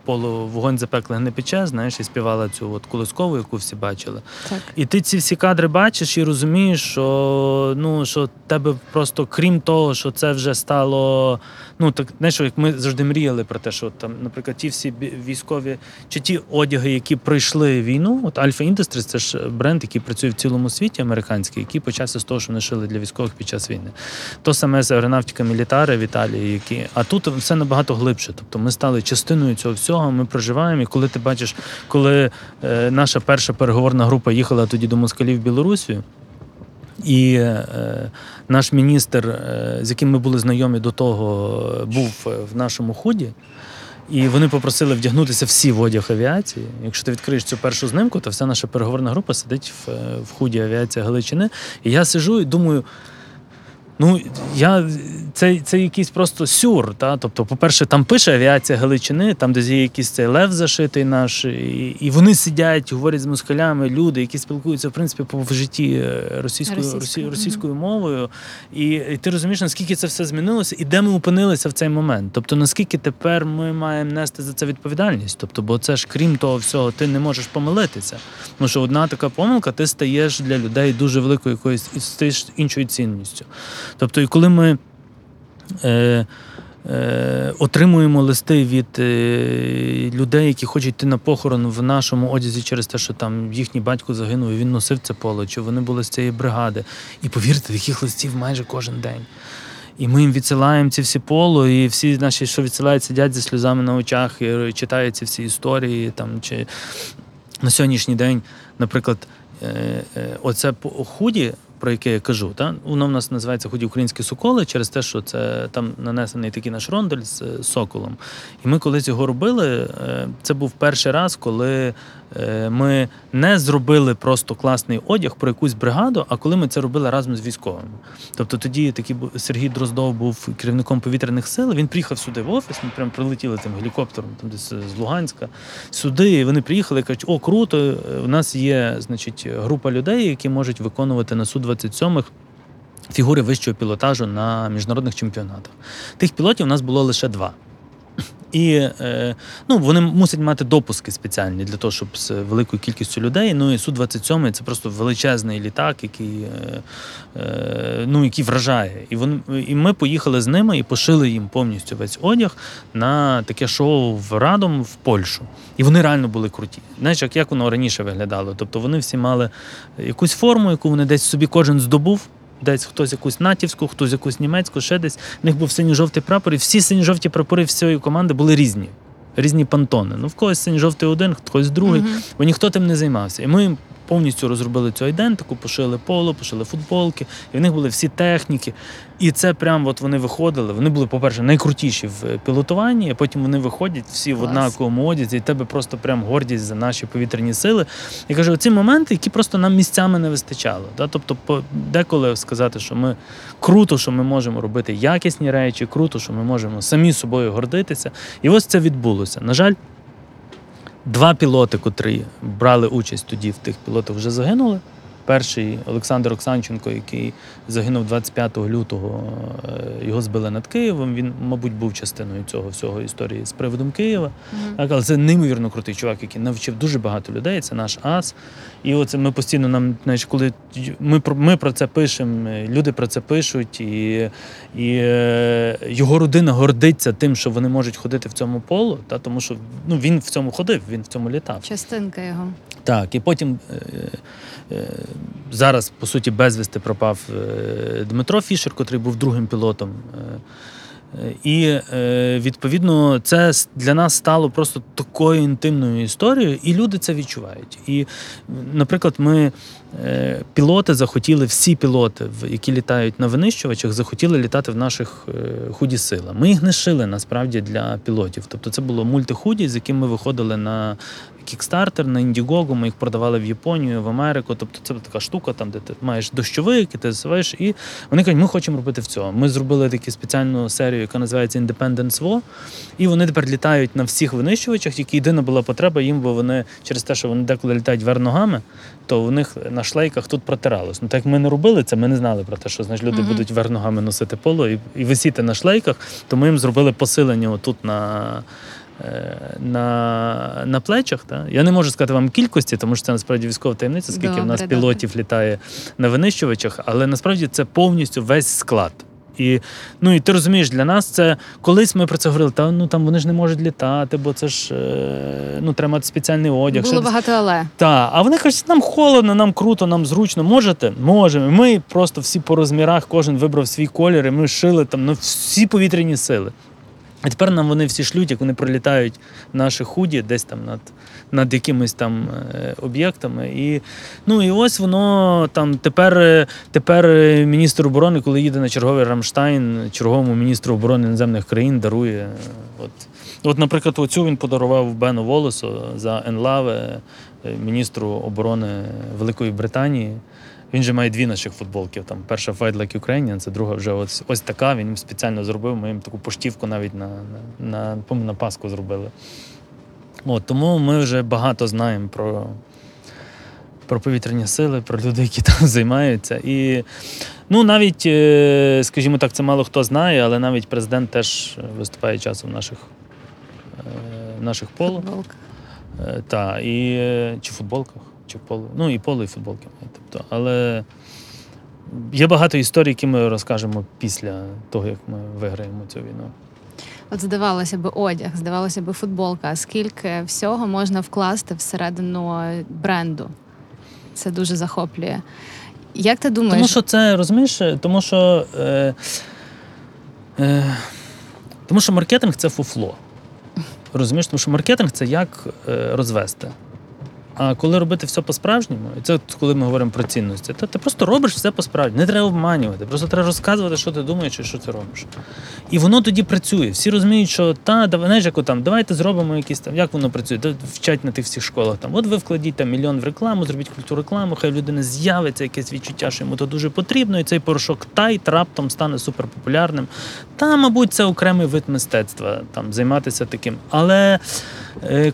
полу «Вогонь запеклих не пече», знаєш, і співала цю от колискову, яку всі бачили. Так. І ти ці всі кадри бачиш і розумієш, що, що тебе просто, крім того, що це вже стало, так, знаєш, як ми завжди мріяли про те, що там, наприклад, ті всі військові, чи ті одяги, які пройшли війну, от Alpha Industries, це ж бренд, який працює в цілому світі, американський, який почався з того, що вони шили для військових під час війни. То саме з Агронавтика Мілітари, в Італії, а тут все набагато глибше. Тобто ми стали частиною цього всього, ми проживаємо, і коли ти бачиш, коли наша перша переговорна група їхала тоді до москалів в Білорусію, і наш міністр, з яким ми були знайомі до того, був в нашому худі, і вони попросили вдягнутися всі в одяг авіації. Якщо ти відкриєш цю першу знимку, то вся наша переговорна група сидить в худі «Авіація Галичини». І я сижу і думаю, це якийсь просто сюр. Та? Тобто, по-перше, там пише «Авіація Галичини», там десь є якийсь цей лев зашитий наш, і вони сидять, говорять з москалями, люди, які спілкуються, в принципі, в житті російською мовою. І ти розумієш, наскільки це все змінилося, і де ми опинилися в цей момент. Тобто, наскільки тепер ми маємо нести за це відповідальність. Тобто, бо це ж, крім того всього, ти не можеш помилитися. Тому що одна така помилка, ти стаєш для людей дуже великою якоюсь іншою цінністю. Тобто, і коли ми отримуємо листи від людей, які хочуть йти на похорон в нашому одязі через те, що там їхній батько загинув і він носив це поло, чи вони були з цієї бригади. І повірте, таких листів майже кожен день. І ми їм відсилаємо ці всі поло, і всі наші, що відсилають, сидять зі сльозами на очах і читають ці всі історії. Там, чи... На сьогоднішній день, наприклад, оце худі, про яке я кажу, та? Воно в нас називається «Худі українські соколи» через те, що це там нанесений такий наш рондель з соколом. І ми колись його робили, це був перший раз, коли ми не зробили просто класний одяг про якусь бригаду, а коли ми це робили разом з військовими. Тобто тоді такий Сергій Дроздов був керівником повітряних сил, він приїхав сюди в офіс, ми прямо прилетіли тим гелікоптером там десь з Луганська сюди, і вони приїхали і кажуть, о, круто, у нас є, значить, група людей, які можуть виконувати на Су-27 фігури вищого пілотажу на міжнародних чемпіонатах. Тих пілотів у нас було лише 2. І вони мусять мати допуски спеціальні для того, щоб з великою кількістю людей. І Су-27 – це просто величезний літак, який вражає. І ми поїхали з ними і пошили їм повністю весь одяг на таке шоу в Радом в Польщу. І вони реально були круті. Знаєш, як воно раніше виглядало. Тобто вони всі мали якусь форму, яку вони десь собі кожен здобув. Десь хтось якусь натівську, хтось якусь німецьку, ще десь. В них був синьо-жовтий прапор, і всі синьо-жовті прапори всієї команди були різні. різні пантони. Ну, в когось синь-жовтий один, в когось другий. Mm-hmm. Бо ніхто тим не займався. І ми повністю розробили цю айдентику, пошили поло, пошили футболки. І в них були всі техніки. І це прям от вони виходили. Вони були, по-перше, найкрутіші в пілотуванні, а потім вони виходять всі в однаковому одязі. І тебе просто прям гордість за наші повітряні сили. Я кажу, оці моменти, які просто нам місцями не вистачало. Да? Тобто деколи сказати, що ми круто, що ми можемо робити якісні речі, круто, що ми можемо самі собою гордитися. І ось це відбулося. На жаль, 2 пілоти, котрі брали участь тоді в тих пілотах, вже загинули. Перший Олександр Оксанченко, який загинув 25 лютого, його збили над Києвом. Він, мабуть, був частиною цього всього історії з приводом Києва. Mm-hmm. Але це неймовірно крутий чувак, який навчив дуже багато людей. Це наш ас. І оце ми постійно нам, знаєш, коли ми про це пишемо, люди про це пишуть, і його родина гордиться тим, що вони можуть ходити в цьому поло, та тому що ну він в цьому ходив, він в цьому літав. Частинка його. Так, і потім. Зараз, по суті, безвісти пропав Дмитро Фішер, котрий був другим пілотом. І, відповідно, це для нас стало просто такою інтимною історією, і люди це відчувають. І, наприклад, ми пілоти захотіли, всі пілоти, які літають на винищувачах, захотіли літати в наших худі сила. Ми їх не шили, насправді, для пілотів. Тобто це було мультихуді, з яким ми виходили на Kickstarter, на Indiegogo, ми їх продавали в Японію, в Америку. Тобто це така штука, там, де ти маєш дощовик, і ти засуваєш, і вони кажуть, ми хочемо робити в цьому. Ми зробили таку спеціальну серію, яка називається Independence War, і вони тепер літають на всіх винищувачах, тільки єдина була потреба їм, бо вони через те, що вони деколи літають верногами, то в них на шлейках тут протиралось. Ну, так як ми не робили це, ми не знали про те, що значить, люди будуть верногами носити поло і висіти на шлейках, то ми їм зробили посилення отут на плечах. Та? Я не можу сказати вам кількості, тому що це насправді військова таємниця, скільки в нас пілотів літає на винищувачах, але насправді це повністю весь склад. І ти розумієш, для нас це... Колись ми про це говорили, там вони ж не можуть літати, бо це ж треба мати спеціальний одяг. Було багато але. Так, а вони кажуть, нам холодно, нам круто, нам зручно. Можете? Можемо. Ми просто всі по розмірах, кожен вибрав свій колір, і ми шили там всі повітряні сили. А тепер нам вони всі шлють, як вони пролітають наші худі десь там над якимись там об'єктами. І ось воно там тепер міністр оборони, коли їде на черговий Рамштайн, черговому міністру оборони іноземних країн дарує. От, наприклад, оцю він подарував Бену Волосу за Енлаве, міністру оборони Великої Британії. Він же має 2 наших футболки. Там перша Fight Like Ukrainian, це друга вже ось така. Він їм спеціально зробив. Ми їм таку поштівку навіть на Пасху зробили. Тому ми вже багато знаємо про повітряні сили, про людей, які там займаються. І навіть, скажімо так, це мало хто знає, але навіть президент теж виступає часом в наших поло. Футболках. Так, чи в футболках. Поло. І поло, і футболки. Тобто, але є багато історій, які ми розкажемо після того, як ми виграємо цю війну. От здавалося би одяг, здавалося би футболка. А скільки всього можна вкласти всередину бренду? Це дуже захоплює. Як ти думаєш? Тому що маркетинг – це фуфло. Розумієш? Тому що маркетинг – це як розвести. А коли робити все по-справжньому, і це коли ми говоримо про цінності, то ти просто робиш все по-справжньому, не треба обманювати, просто треба розказувати, що ти думаєш і що ти робиш. І воно тоді працює. Всі розуміють, що давайте зробимо якісь там, як воно працює, вчать на тих всіх школах. От ви вкладіть мільйон в рекламу, зробіть культуру рекламу, хай в людини з'явиться якесь відчуття, що йому то дуже потрібно, і цей порошок Тайт раптом стане суперпопулярним. Мабуть, це окремий вид мистецтва, займатися таким. Але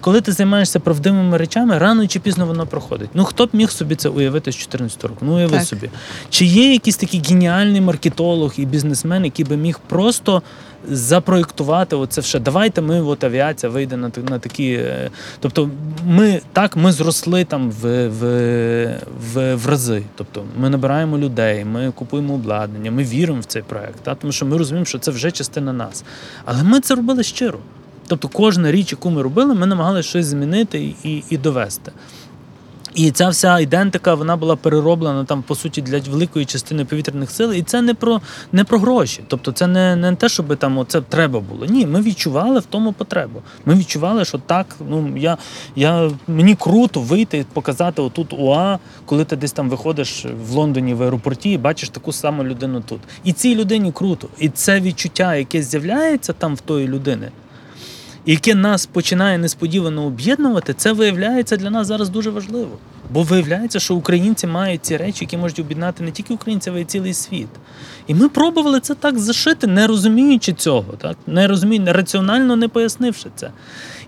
коли ти займаєшся правдивими речами, рано чи пізно воно проходить. Хто б міг собі це уявити з 14 року? Уяви собі. Чи є якийсь такий геніальний маркетолог і бізнесмен, який би міг просто запроєктувати оце все? Давайте авіація вийде на такі... Тобто ми зросли там в рази. Тобто ми набираємо людей, ми купуємо обладнання, ми віримо в цей проєкт, тому що ми розуміємо, що це вже частина нас. Але ми це робили щиро. Тобто кожна річ, яку ми робили, ми намагалися щось змінити і довести. І ця вся ідентика, вона була перероблена там, по суті, для великої частини повітряних сил. І це не про гроші. Тобто це не те, щоб там це треба було. Ні, ми відчували в тому потребу. Ми відчували, що так, мені круто вийти і показати отут УА, коли ти десь там виходиш в Лондоні в аеропорті і бачиш таку саму людину тут. І цій людині круто. І це відчуття, яке з'являється там в тої людини, яке нас починає несподівано об'єднувати, це виявляється для нас зараз дуже важливо. Бо виявляється, що українці мають ці речі, які можуть об'єднати не тільки українців, а й цілий світ. І ми пробували це так зашити, не розуміючи цього, так? Раціонально не пояснивши це.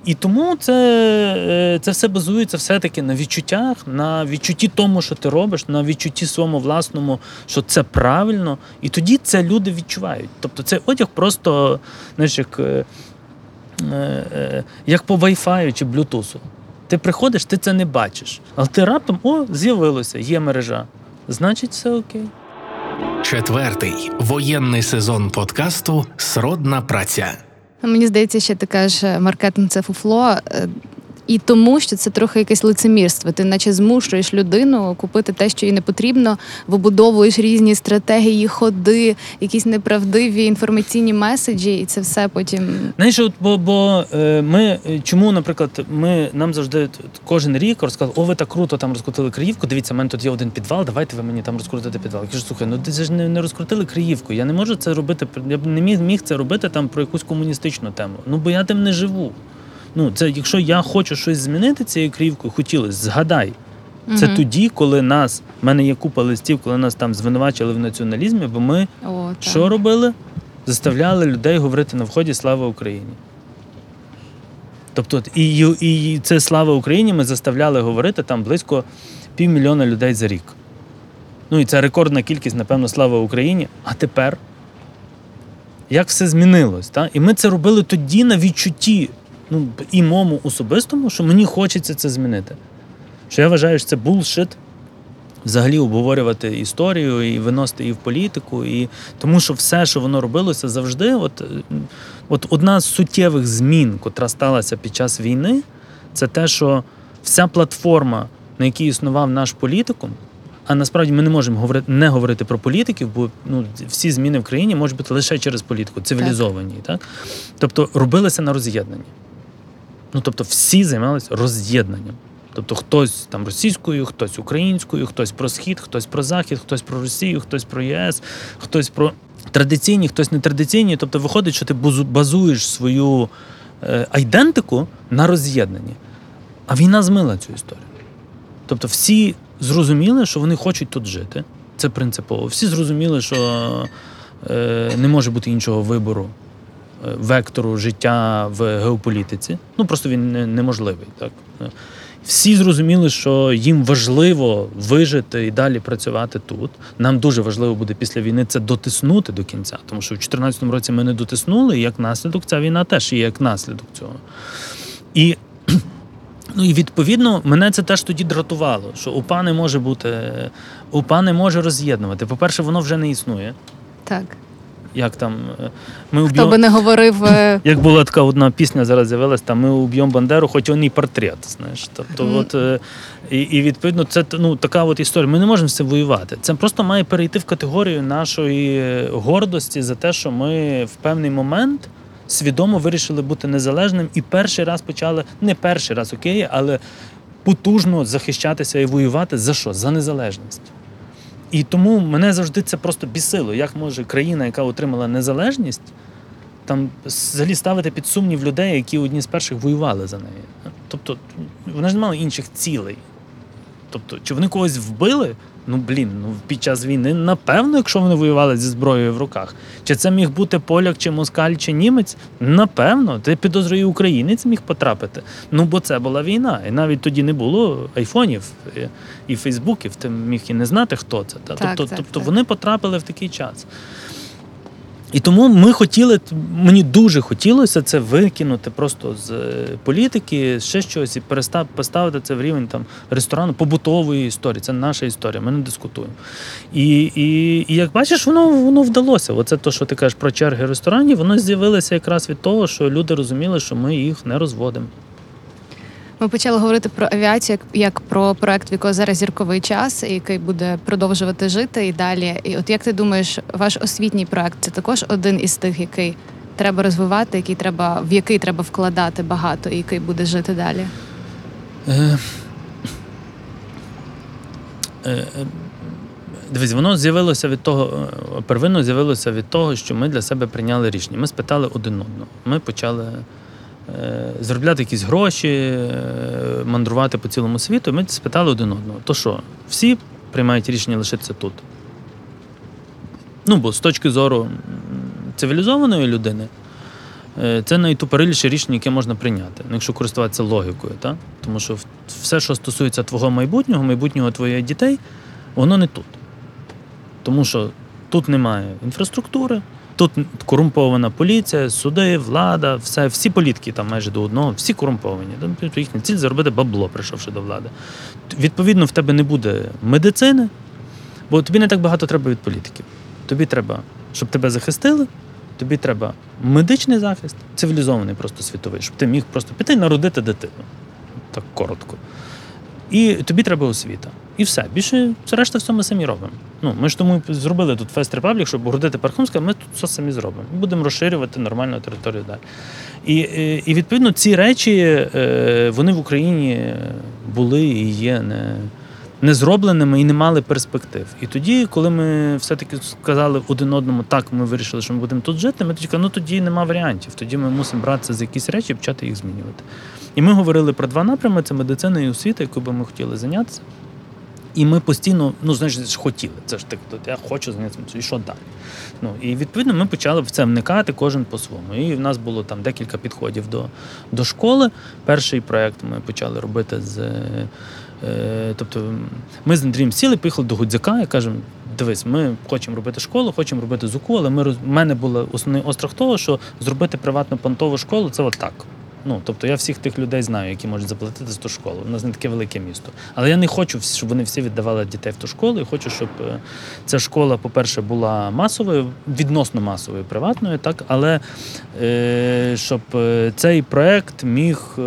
І тому це все базується все-таки на відчуттях, на відчутті тому, що ти робиш, на відчутті своєму власному, що це правильно. І тоді це люди відчувають. Тобто цей одяг просто, знаєш, як по Wi-Fi чи Bluetooth. Ти приходиш, ти це не бачиш. Але ти раптом, з'явилося, є мережа. Значить, все окей. 4-й воєнний сезон подкасту «Сродна праця». Мені здається, ще ти кажеш, маркетинг – це фуфло. І тому, що це трохи якесь лицемірство. Ти наче змушуєш людину купити те, що їй не потрібно, вибудовуєш різні стратегії, ходи, якісь неправдиві інформаційні меседжі, і це все потім... Знаєш, бо ми, чому, наприклад, нам завжди кожен рік розказали, ви так круто там розкрутили Криївку, дивіться, в мене тут є один підвал, давайте ви мені там розкрутите підвал. Я кажу, слухай, ти ж не розкрутили Криївку, я не можу це робити, я б не міг це робити там про якусь комуністичну тему, бо я там не живу. Це якщо я хочу щось змінити цією Криївкою, хотілося, згадай. Це тоді, коли в мене є купа листів, коли нас там звинувачили в націоналізмі, бо ми що робили? Заставляли людей говорити на вході «Слава Україні». Тобто, і це «Слава Україні» ми заставляли говорити там близько 500 000 людей за рік. І це рекордна кількість, напевно, «Слава Україні». А тепер? Як все змінилось? Та? І ми це робили тоді на відчутті. І моєму особистому, що мені хочеться це змінити. Що я вважаю, що це булшит взагалі обговорювати історію і виносити її в політику. І... Тому що все, що воно робилося завжди, от одна з суттєвих змін, котра сталася під час війни, це те, що вся платформа, на якій існував наш політикум, а насправді ми не можемо не говорити про політиків, бо всі зміни в країні можуть бути лише через політику, цивілізовані. Так? Тобто робилися на роз'єднанні. Тобто всі займалися роз'єднанням. Тобто хтось там російською, хтось українською, хтось про Схід, хтось про Захід, хтось про Росію, хтось про ЄС, хтось про традиційні, хтось нетрадиційні. Тобто виходить, що ти базуєш свою айдентику на роз'єднанні. А війна змила цю історію. Тобто всі зрозуміли, що вони хочуть тут жити. Це принципово. Всі зрозуміли, що не може бути іншого вибору. Вектору життя в геополітиці. Просто він неможливий. Так? Всі зрозуміли, що їм важливо вижити і далі працювати тут. Нам дуже важливо буде після війни це дотиснути до кінця, тому що в 2014 році ми не дотиснули, і як наслідок ця війна теж є як наслідок цього. І, і відповідно, мене це теж тоді дратувало, що УПА не може роз'єднувати. По-перше, воно вже не існує. Так. Як там ми уб'ємо, хто би не говорив, як була така одна пісня, зараз з'явилась, там ми уб'ємо Бандеру, хоч він і портрет, знаєш. Тобто, і відповідно, це така от історія. Ми не можемо з цим воювати. Це просто має перейти в категорію нашої гордості за те, що ми в певний момент свідомо вирішили бути незалежним і перший раз почали, не перший раз, окей, але потужно захищатися і воювати за що? За незалежність. І тому мене завжди це просто бісило. Як може країна, яка отримала незалежність, там взагалі ставити під сумнів людей, які одні з перших воювали за неї. Тобто вони ж не мали інших цілей. Тобто, чи вони когось вбили? Під час війни, напевно, якщо вони воювали зі зброєю в руках. Чи це міг бути поляк, чи москаль, чи німець? Напевно. Ти підозрює, українець міг потрапити. Бо це була війна. І навіть тоді не було айфонів і фейсбуків. Ти міг і не знати, хто це. Так. Вони потрапили в такий час. І тому мені дуже хотілося це викинути просто з політики, ще щось, і поставити це в рівень там ресторану побутової історії. Це наша історія, ми не дискутуємо. І як бачиш, воно вдалося. Оце те, що ти кажеш про черги ресторанів, воно з'явилося якраз від того, що люди розуміли, що ми їх не розводимо. Ми почали говорити про авіацію як про проект, в якого зараз зірковий час, який буде продовжувати жити і далі. І от як ти думаєш, ваш освітній проект – це також один із тих, який треба розвивати, в який треба вкладати багато і який буде жити далі? Дивіться, воно з'явилося від того, первинно з'явилося від того, що ми для себе прийняли рішення. Ми спитали один одного. Ми почали заробляти якісь гроші, мандрувати по цілому світу. Ми спитали один одного. То що, всі приймають рішення лишитися тут? Ну, бо з точки зору цивілізованої людини, це найтупориліше рішення, яке можна прийняти, якщо користуватися логікою. Та? Тому що все, що стосується твого майбутнього твоїх дітей, воно не тут. Тому що тут немає інфраструктури, тут корумпована поліція, суди, влада, всі політики там майже до одного, всі корумповані. Їхня ціль – заробити бабло, прийшовши до влади. Відповідно, в тебе не буде медицини, бо тобі не так багато треба від політиків. Тобі треба, щоб тебе захистили, тобі треба медичний захист, цивілізований просто світовий, щоб ти міг просто піти і народити дитину. Так коротко. І тобі треба освіта. І все. Більше, решта, все ми самі робимо. Ну, ми ж тому зробили тут Fest Republic, щоб огородити парком, сказали, ми тут все самі зробимо. І будемо розширювати нормальну територію далі. І відповідно, ці речі, вони в Україні були і є не зробленими і не мали перспектив. І тоді, коли ми все-таки сказали один одному, так, ми вирішили, що ми будемо тут жити, ми тоді казали, тоді нема варіантів, тоді ми мусимо братися за якісь речі і почати їх змінювати. І ми говорили про два напрями, це медицина і освіта, яку би ми хотіли зайнятися. І ми постійно, хотіли, це ж так, я хочу зайнятися, і що далі? І відповідно ми почали в це вникати кожен по-своєму. І в нас було там декілька підходів до школи. Перший проєкт ми почали робити Тобто ми з Андрієм сіли, поїхали до Гудзяка і кажемо, дивись, ми хочемо робити школу, хочемо робити ЗУКУ, але в мене був основний острах того, що зробити приватну понтову школу – це отак. Тобто я всіх тих людей знаю, які можуть заплатити за ту школу. У нас не таке велике місто. Але я не хочу, щоб вони всі віддавали дітей в ту школу. Я хочу, щоб ця школа, по-перше, була масовою, відносно масовою, приватною, так? Але щоб цей проєкт міг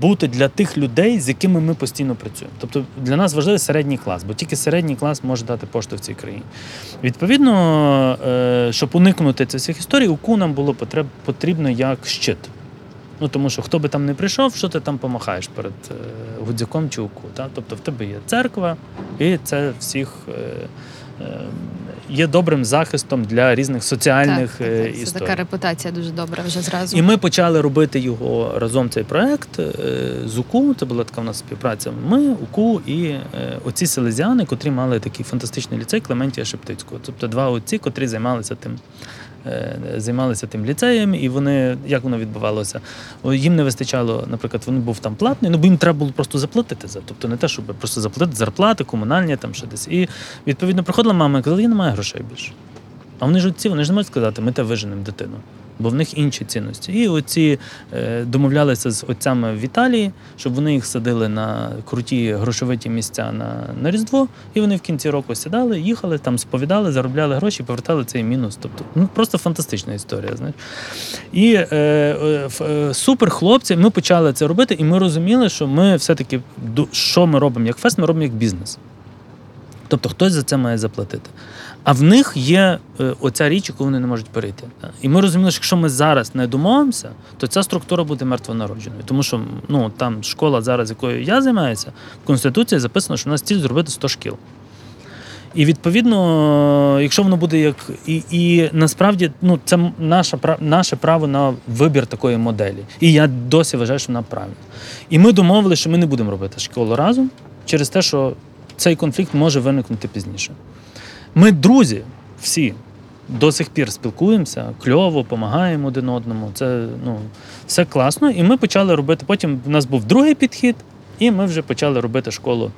бути для тих людей, з якими ми постійно працюємо. Тобто для нас важливий середній клас, бо тільки середній клас може дати поштовх в цій країні. Відповідно, щоб уникнути цих всіх історій, УКУ нам було потрібно як щит. Тому що хто би там не прийшов, що ти там помахаєш перед Гудзяком чи УКУ. Так? Тобто в тебе є церква, і це всіх є добрим захистом для різних соціальних історій. Це така репутація дуже добра вже зразу. І ми почали робити його разом, цей проєкт з УКУ. Це була така в нас співпраця. Ми, УКУ і оці селезіани, котрі мали такий фантастичний ліцей Клементія Шептицького. Тобто два отці, котрі займалися тим ліцеєм, і вони, як воно відбувалося, їм не вистачало, наприклад, він був там платний, бо їм треба було просто заплатити за, тобто не те, щоб просто заплатити зарплати, комунальні, там ще десь. І, відповідно, приходила мама і казала, я не маю грошей більше. А вони ж отці, вони ж не можуть сказати, ми те виженемо дитину, бо в них інші цінності. І отці домовлялися з отцями в Італії, щоб вони їх садили на круті грошовиті місця на Різдво, і вони в кінці року сідали, їхали, там сповідали, заробляли гроші, повертали цей мінус. Тобто, просто фантастична історія, знаєш. І супер хлопці, ми почали це робити, і ми розуміли, що ми все-таки, що ми робимо як фест, ми робимо як бізнес. Тобто хтось за це має заплатити. А в них є оця річ, яку вони не можуть перейти. І ми розуміли, що якщо ми зараз не домовимося, то ця структура буде мертвонародженою. Тому що там школа зараз, якою я займаюся, в Конституції записано, що в нас ціль зробити 100 шкіл. І, відповідно, якщо воно буде як... І насправді, це наше право на вибір такої моделі. І я досі вважаю, що вона правильна. І ми домовилися, що ми не будемо робити школу разом через те, що цей конфлікт може виникнути пізніше. Ми, друзі, всі до сих пір спілкуємося, кльово, допомагаємо один одному, це все класно. І ми почали робити, потім у нас був другий підхід, і ми вже почали робити школу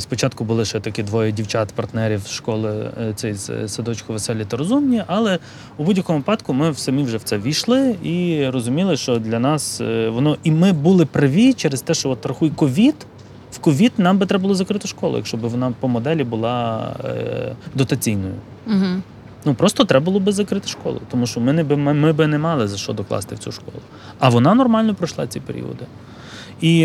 спочатку були ще такі двоє дівчат-партнерів школи, цей садочку «Веселі» та «Розумні», але у будь-якому випадку ми самі вже в це війшли і розуміли, що для нас воно... І ми були праві через те, що рахуй ковід, в ковід нам би треба було закрити школу, якщо б вона по моделі була дотаційною. Угу. Ну, просто треба було би закрити школу, тому що ми би не мали за що докласти в цю школу. А вона нормально пройшла ці періоди. І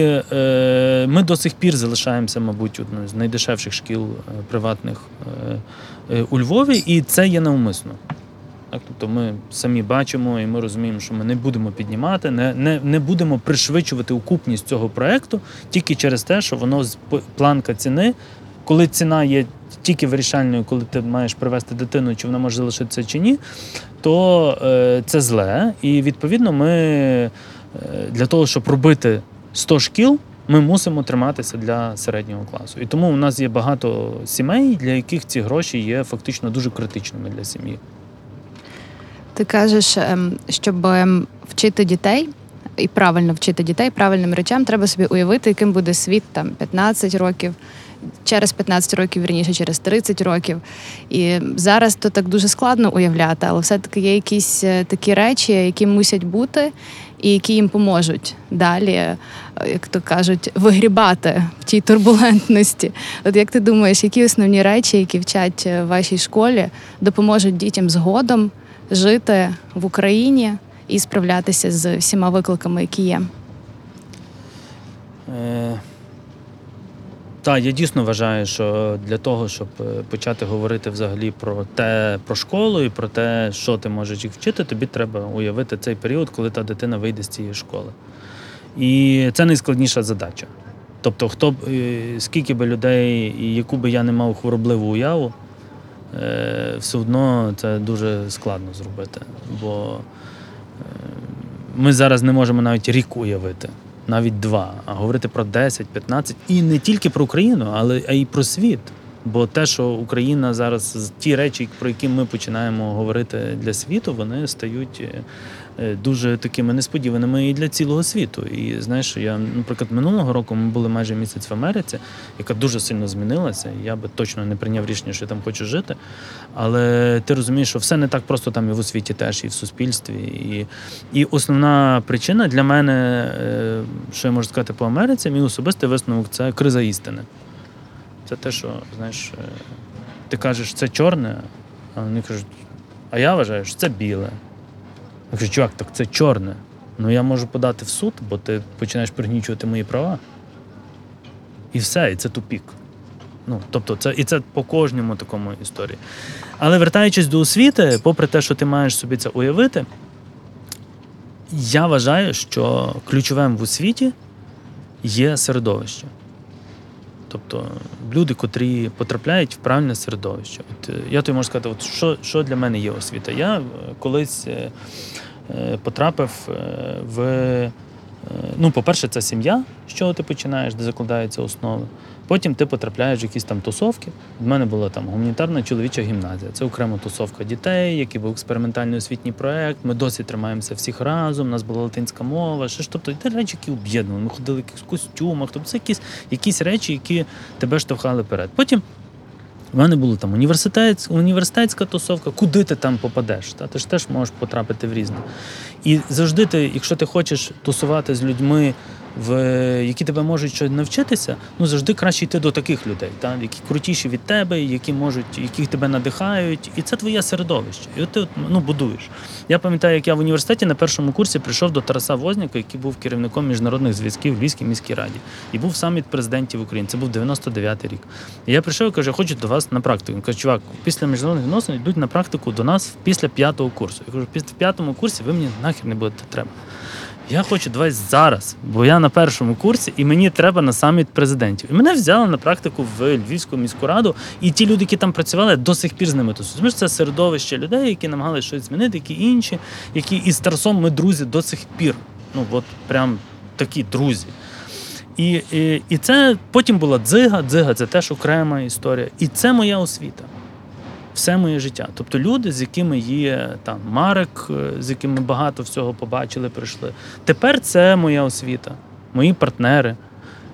ми до сих пір залишаємося, мабуть, одною з найдешевших шкіл приватних у Львові, і це є навмисно. Так, тобто ми самі бачимо і ми розуміємо, що ми не будемо піднімати, не будемо пришвидшувати окупність цього проєкту тільки через те, що воно з планка ціни, коли ціна є тільки вирішальною, коли ти маєш привезти дитину, чи вона може залишитися чи ні, то це зле. І, відповідно, ми для того, щоб робити 100 шкіл, ми мусимо триматися для середнього класу. І тому у нас є багато сімей, для яких ці гроші є фактично дуже критичними для сім'ї. Ти кажеш, щоб вчити дітей і правильно вчити дітей правильним речам, треба собі уявити, яким буде світ там 15 років, через 15 років, вірніше, через 30 років. І зараз то так дуже складно уявляти, але все-таки є якісь такі речі, які мусять бути і які їм поможуть далі, як то кажуть, вигрібати в тій турбулентності. От як ти думаєш, які основні речі, які вчать в вашій школі, допоможуть дітям згодом жити в Україні і справлятися з всіма викликами, які є? Так, я дійсно вважаю, що для того, щоб почати говорити взагалі про школу і про те, що ти можеш їх вчити, тобі треба уявити цей період, коли та дитина вийде з цієї школи. І це найскладніша задача. Тобто, скільки би людей, і яку би я не мав хворобливу уяву, все одно це дуже складно зробити, бо ми зараз не можемо навіть рік уявити, навіть 2, а говорити про 10, 15, і не тільки про Україну, але й про світ. Бо те, що Україна зараз, ті речі, про які ми починаємо говорити для світу, вони стають дуже такими несподіваними і для цілого світу. І знаєш, я, наприклад, минулого року ми були майже місяць в Америці, яка дуже сильно змінилася. Я би точно не прийняв рішення, що я там хочу жити. Але ти розумієш, що все не так просто там і в освіті теж, і в суспільстві. І основна причина для мене, що я можу сказати по Америці, мій особистий висновок – це криза істини. Це те, що, знаєш, ти кажеш, це чорне, а вони кажуть, а я вважаю, що це біле. Я кажу, чувак, так це чорне. Ну я можу подати в суд, бо ти починаєш пригнічувати мої права. І все, і це тупік. Ну, тобто, це по кожному такому історії. Але вертаючись до освіти, попри те, що ти маєш собі це уявити, я вважаю, що ключовим в освіті є середовище. Тобто люди, котрі потрапляють в правильне середовище. От, я тобі можу сказати, от що для мене є освіта. Я колись потрапив в... Ну, по-перше, це сім'я, з чого ти починаєш, де закладаються основи. Потім ти потрапляєш в якісь там тусовки. У мене була там гуманітарна чоловіча гімназія. Це окрема тусовка дітей, який був експериментальний освітній проєкт. Ми досі тримаємося всіх разом, у нас була латинська мова. Тобто, є речі, які об'єднували. Ми ходили в якихось костюмах. Тобто, це якісь речі, які тебе штовхали вперед. Потім в мене була там університетська тусовка, куди ти там попадеш, та? Ти ж теж можеш потрапити в різне. І завжди ти, якщо ти хочеш тусувати з людьми, які тебе можуть щось навчитися, ну завжди краще йти до таких людей, та? Які крутіші від тебе, які тебе надихають. І це твоє середовище. І от ти будуєш. Я пам'ятаю, як я в університеті на першому курсі прийшов до Тараса Возняка, який був керівником міжнародних зв'язків в Львівській міській раді. І був саміт президентів України. Це був 99-й рік. І я прийшов і кажу, я хочу до вас на практику. Він каже, чувак, після міжнародних відносин йдуть на практику до нас після 5-го курсу. Я кажу, після 5-го курсу ви мені нахер не будете треба. Я хочу до вас зараз, бо я на першому курсі, і мені треба на саміт президентів. І мене взяли на практику в Львівську міську раду, і ті люди, які там працювали, до сих пір з ними тусують. Це середовище людей, які намагалися щось змінити, які інші, які із Тарасом ми друзі до сих пір. Ну, от прям такі друзі. І це потім була дзига. Дзига – це теж окрема історія. І це моя освіта. Все моє життя. Тобто люди, з якими є там Марик, з якими багато всього побачили, прийшли. Тепер це моя освіта, мої партнери.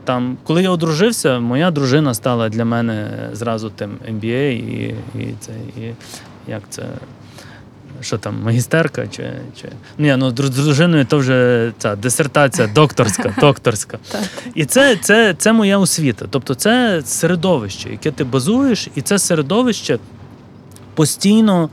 Там, коли я одружився, моя дружина стала для мене зразу тим MBA магістерка чи... Ні, з дружиною то вже ця дисертація докторська. І це моя освіта. Тобто це середовище, яке ти базуєш, і це середовище постійно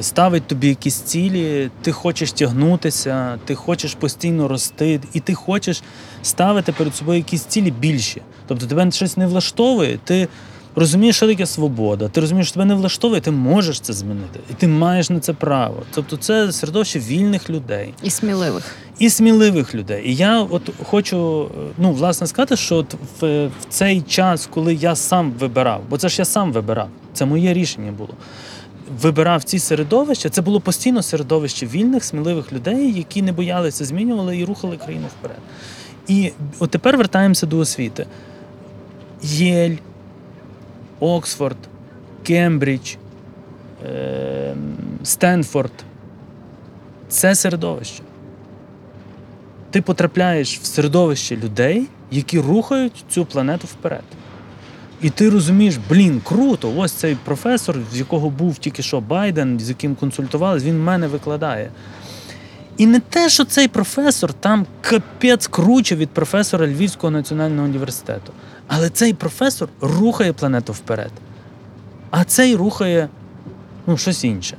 ставить тобі якісь цілі, ти хочеш тягнутися, ти хочеш постійно рости, і ти хочеш ставити перед собою якісь цілі більші. Тобто тебе щось не влаштовує, ти розумієш, що таке свобода, ти розумієш, що тебе не влаштовує, ти можеш це змінити, і ти маєш на це право. Тобто це середовище вільних людей. І сміливих. І сміливих людей. І я от хочу, власне, сказати, що от в цей час, коли я сам вибирав, бо це ж я сам вибирав, це моє рішення було, вибирав ці середовища, це було постійно середовище вільних, сміливих людей, які не боялися, змінювали і рухали країну вперед. І от тепер вертаємося до освіти. Єль, Оксфорд, Кембридж, Стенфорд – це середовище. Ти потрапляєш в середовище людей, які рухають цю планету вперед. І ти розумієш, круто, ось цей професор, з якого був тільки що Байден, з яким консультувались, він мене викладає. І не те, що цей професор там капець круче від професора Львівського національного університету. Але цей професор рухає планету вперед. А цей рухає, щось інше.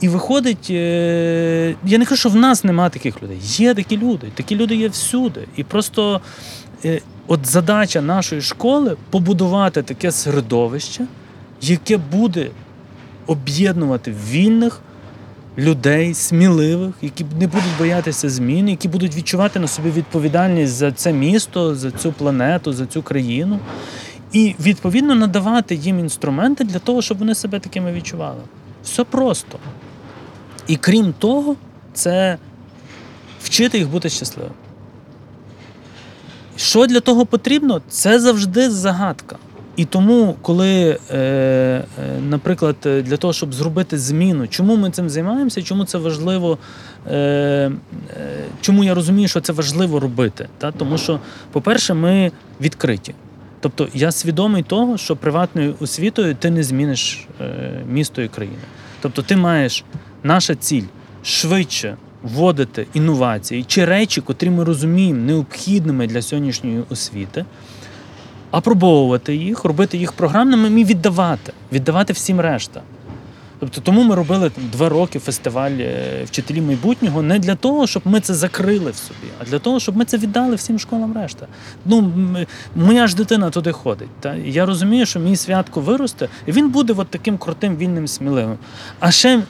І виходить, я не кажу, що в нас нема таких людей. Є такі люди є всюди. І просто от задача нашої школи – побудувати таке середовище, яке буде об'єднувати вільних людей, сміливих, які не будуть боятися змін, які будуть відчувати на собі відповідальність за це місто, за цю планету, за цю країну. І, відповідно, надавати їм інструменти для того, щоб вони себе такими відчували. Все просто. І крім того, це вчити їх бути щасливими. Що для того потрібно? Це завжди загадка. І тому, коли, наприклад, для того, щоб зробити зміну, чому ми цим займаємося, чому це важливо, чому я розумію, що це важливо робити. Тому що, по-перше, ми відкриті. Тобто я свідомий того, що приватною освітою ти не зміниш місто і країну. Тобто ти маєш, наша ціль швидше вводити інновації чи речі, котрі ми розуміємо необхідними для сьогоднішньої освіти, апробовувати їх, робити їх програмними і віддавати всім решта. Тобто тому ми робили 2 роки фестиваль вчителів майбутнього не для того, щоб ми це закрили в собі, а для того, щоб ми це віддали всім школам решта. Моя ж дитина туди ходить. Я розумію, що мій Святко виросте, і він буде от таким крутим, вільним, сміливим. А ще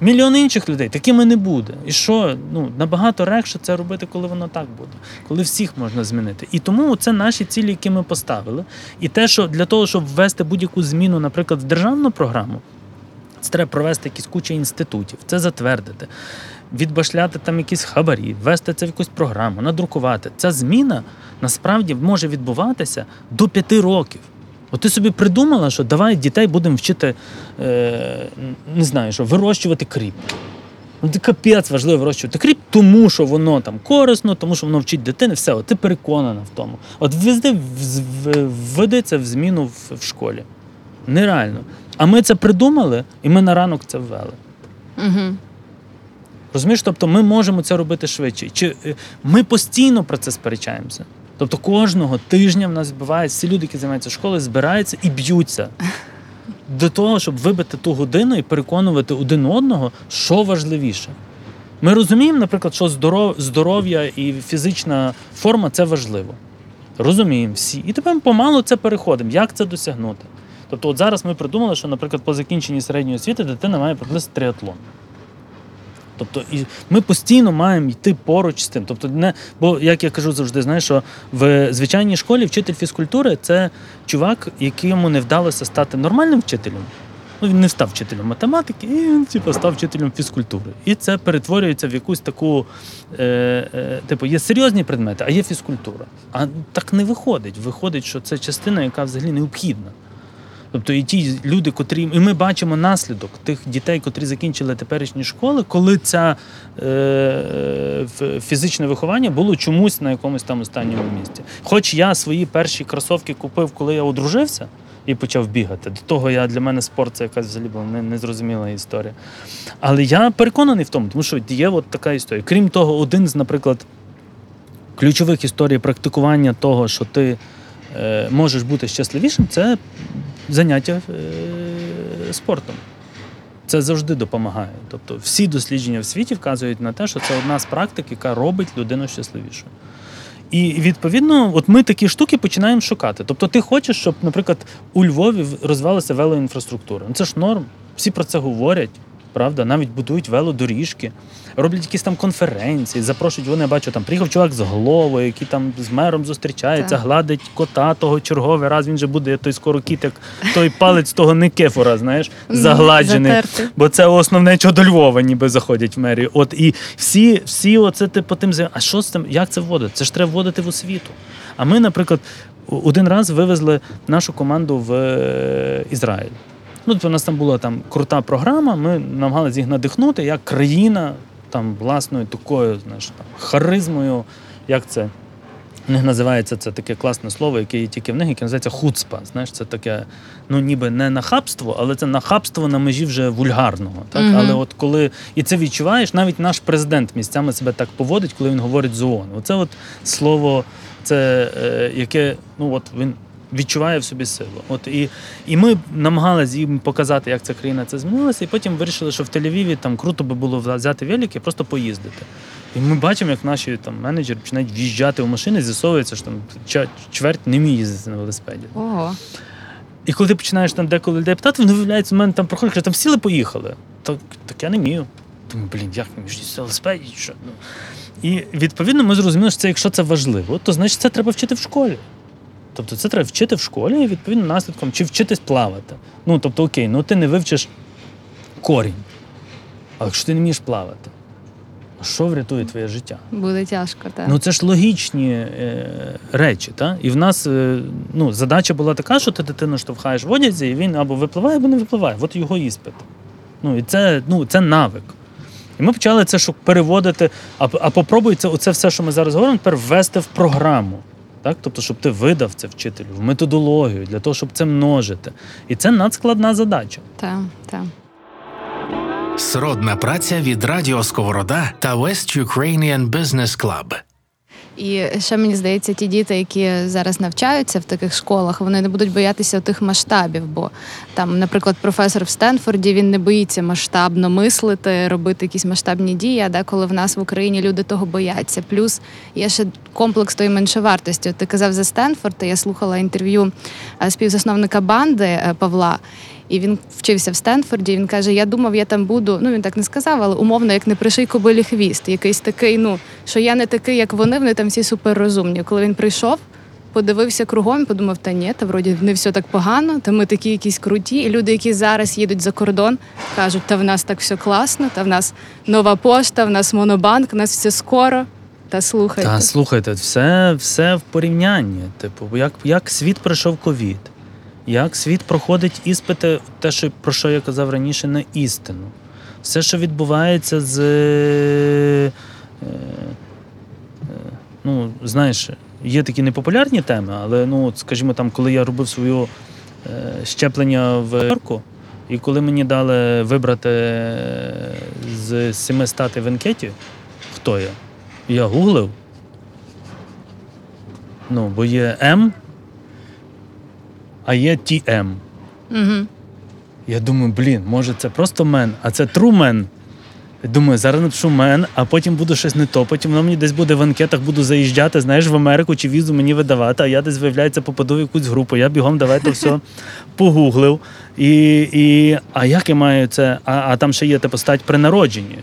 мільйон інших людей такими не буде. І що? Набагато легше це робити, коли воно так буде. Коли всіх можна змінити. І тому це наші цілі, які ми поставили. І те, що для того, щоб ввести будь-яку зміну, наприклад, в державну програму, це треба провести якісь куча інститутів, це затвердити, відбашляти там якісь хабарі, ввести це в якусь програму, надрукувати. Ця зміна насправді може відбуватися до 5 років. От ти собі придумала, що давай дітей будемо вчити, вирощувати кріп. Ти капець важливо вирощувати кріп, тому що воно там корисно, тому що воно вчить дитини, все, ти переконана в тому. От введи це в зміну в школі. Нереально. А ми це придумали, і ми на ранок це ввели. Угу. Розумієш? Тобто ми можемо це робити швидше. Чи ми постійно про це сперечаємося? Тобто кожного тижня в нас збиваються, всі люди, які займаються школою, збираються і б'ються до того, щоб вибити ту годину і переконувати один одного, що важливіше. Ми розуміємо, наприклад, що здоров'я і фізична форма – це важливо. Розуміємо всі. І тепер помалу це переходимо. Як це досягнути? Тобто от зараз ми придумали, що, наприклад, по закінченні середньої освіти дитина має проплисти триатлон. Тобто і ми постійно маємо йти поруч з тим. Тобто бо, як я кажу завжди, знаєш, що в звичайній школі вчитель фізкультури – це чувак, якому не вдалося стати нормальним вчителем. Він не став вчителем математики, і він став вчителем фізкультури. І це перетворюється в якусь таку, є серйозні предмети, а є фізкультура. А так не виходить. Виходить, що це частина, яка взагалі необхідна. Тобто і ті люди, і ми бачимо наслідок тих дітей, котрі закінчили теперішні школи, коли це фізичне виховання було чомусь на якомусь там останньому місці. Хоч я свої перші кросовки купив, коли я одружився і почав бігати. До того для мене спорт – це якась взагалі була незрозуміла історія. Але я переконаний в тому, тому що є от така історія. Крім того, один з, наприклад, ключових історій практикування того, що ти можеш бути щасливішим – це заняття спортом. Це завжди допомагає. Тобто всі дослідження в світі вказують на те, що це одна з практик, яка робить людину щасливішою. І, відповідно, от ми такі штуки починаємо шукати. Тобто ти хочеш, щоб, наприклад, у Львові розвивалася велоінфраструктура. Це ж норм, всі про це говорять. Правда, навіть будують велодоріжки, роблять якісь там конференції, запрошують, вони, я бачу, там приїхав чувак з Головою, який там з мером зустрічається, гладить кота того черговий раз, він же буде той скоро кіт, як той палець того Никифора, знаєш, загладжений. Затерти. Бо це основне, що до Львова ніби заходять в мерію. От і всі оце типу тим, а що з цим, як це вводити? Це ж треба вводити в освіту. А ми, наприклад, один раз вивезли нашу команду в Ізраїль. Ну, у нас там була там крута програма, ми намагалися їх надихнути, як країна там власною такою, знаєш, там, харизмою, як це? У них називається це таке класне слово, яке є тільки в них, яке називається хуцпа. Знаєш, це таке, ну ніби не нахабство, але це нахабство на межі вже вульгарного. Так? Mm-hmm. Але от коли і це відчуваєш, навіть наш президент місцями себе так поводить, коли він говорить з ООН. Оце от слово, це яке, ну от він відчуває в собі силу. От і ми намагалися їм показати, як ця країна це змінилася, і потім вирішили, що в Тель-Авіві там круто би було взяти велики і просто поїздити. І ми бачимо, як наші там менеджери починають в'їжджати в машини, з'ясовується, що там чверть не вміє їздити на велосипеді. Ого. І коли ти починаєш там деколи людей питати, вони виявляються, в мене там проходять, кажуть, там сіли, поїхали. Так я не вмію. Думаю, блін, як не вмію їздити на велосипеді? Що? І відповідно ми зрозуміли, що це, якщо це важливо, то значить це треба вчити в школі. Тобто це треба вчити в школі і, відповідно, наслідком, чи вчитись плавати. Ну, тобто, окей, ну ти не вивчиш корінь, а якщо ти не вмієш плавати, що врятує твоє життя? Буде тяжко, так. Ну, це ж логічні речі, так? І в нас задача була така, що ти дитину штовхаєш в одязі, і він або випливає, або не випливає. От його іспит. Ну, і це навик. І ми почали це переводити, а попробуй це все, що ми зараз говоримо, тепер ввести в програму. Так? Тобто, щоб ти видав це вчителю, в методологію, для того, щоб це множити. І це надскладна задача. Так. Сродна праця від Радіо Сковорода та West Ukrainian Business Club. І ще, мені здається, ті діти, які зараз навчаються в таких школах, вони не будуть боятися тих масштабів, бо там, наприклад, професор в Стенфорді, він не боїться масштабно мислити, робити якісь масштабні дії, а деколи в нас в Україні люди того бояться. Плюс є ще комплекс тої меншовартості. Ти казав за Стенфорд, я слухала інтерв'ю співзасновника банди Павла, і він вчився в Стенфорді, він каже, я думав, я там буду, ну він так не сказав, але умовно, як не приший кобилі хвіст, якийсь такий, що я не такий, як вони там всі суперрозумні. Коли він прийшов, подивився кругом, подумав, та вроді не все так погано, та ми такі якісь круті, і люди, які зараз їдуть за кордон, кажуть, та в нас так все класно, та в нас нова пошта, в нас монобанк, в нас все скоро. Та слухайте, все в порівнянні, типу, як світ пройшов ковід. Як світ проходить іспити, те, про що я казав раніше, на істину. Все, що відбувається знаєш, є такі непопулярні теми, але, скажімо, там, коли я робив своє щеплення в Нью-Йорку, і коли мені дали вибрати з 7 статей в анкеті, хто я, гуглив, бо є М, а є TM. Угу. Я думаю, може це просто мен, а це true men. Думаю, зараз напишу мен, а потім буду щось не то, потім воно мені десь буде в анкетах, буду заїжджати, знаєш, в Америку чи візу мені видавати, а я десь, виявляється, попаду в якусь групу, я бігом давайте все погуглив. А як я маю це? А там ще є, стать при народженні.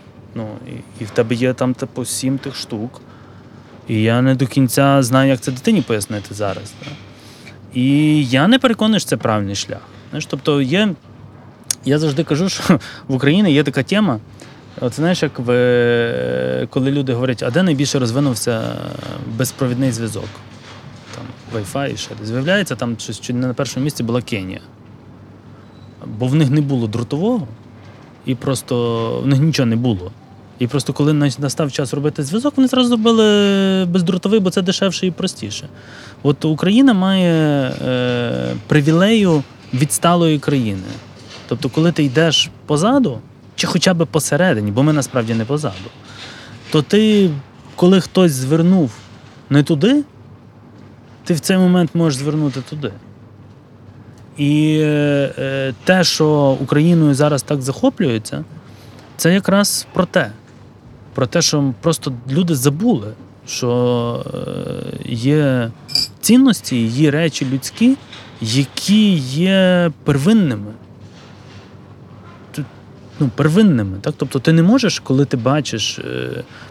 І в тебе є там, 7 тих штук. І я не до кінця знаю, як це дитині пояснити зараз. Так? І я не переконую, що це правильний шлях. Знаєш, тобто я завжди кажу, що в Україні є така тема, от знаєш, як коли люди говорять, а де найбільше розвинувся безпровідний зв'язок, там Wi-Fi і ще десь. Виявляється, там щось на першому місці була Кенія. Бо в них не було дротового, і просто в них нічого не було. І просто коли настав час робити зв'язок, вони зразу зробили бездротовий, бо це дешевше і простіше. От Україна має привілею відсталої країни. Тобто, коли ти йдеш позаду, чи хоча б посередині, бо ми насправді не позаду, то ти, коли хтось звернув не туди, ти в цей момент можеш звернути туди. І те, що Україною зараз так захоплюється, це якраз про те. Про те, що просто люди забули, що є цінності, є речі людські, які є первинними. Первинними. Так? Тобто ти не можеш, коли ти бачиш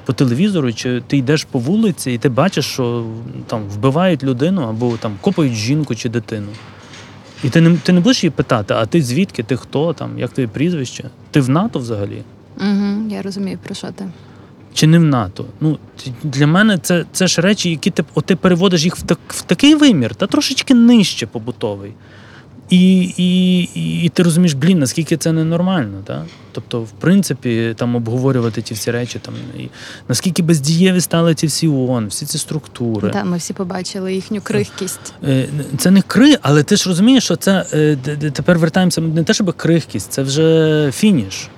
по телевізору, чи ти йдеш по вулиці, і ти бачиш, що там вбивають людину або там копають жінку чи дитину. І ти не будеш її питати, а ти звідки, ти хто, там, як твоє прізвище? Ти в НАТО взагалі? Угу, я розумію, про що ти. Чи не в НАТО? Для мене це ж речі, які ти переводиш їх в такий вимір, та трошечки нижче побутовий. І ти розумієш, наскільки це ненормально. Та? Тобто, в принципі, там обговорювати ті всі речі, там, і наскільки бездієві стали ті всі ООН, всі ці структури. Так, ми всі побачили їхню крихкість. Це не але ти ж розумієш, що це, тепер вертаємося, не те, щоб крихкість, це вже фініш.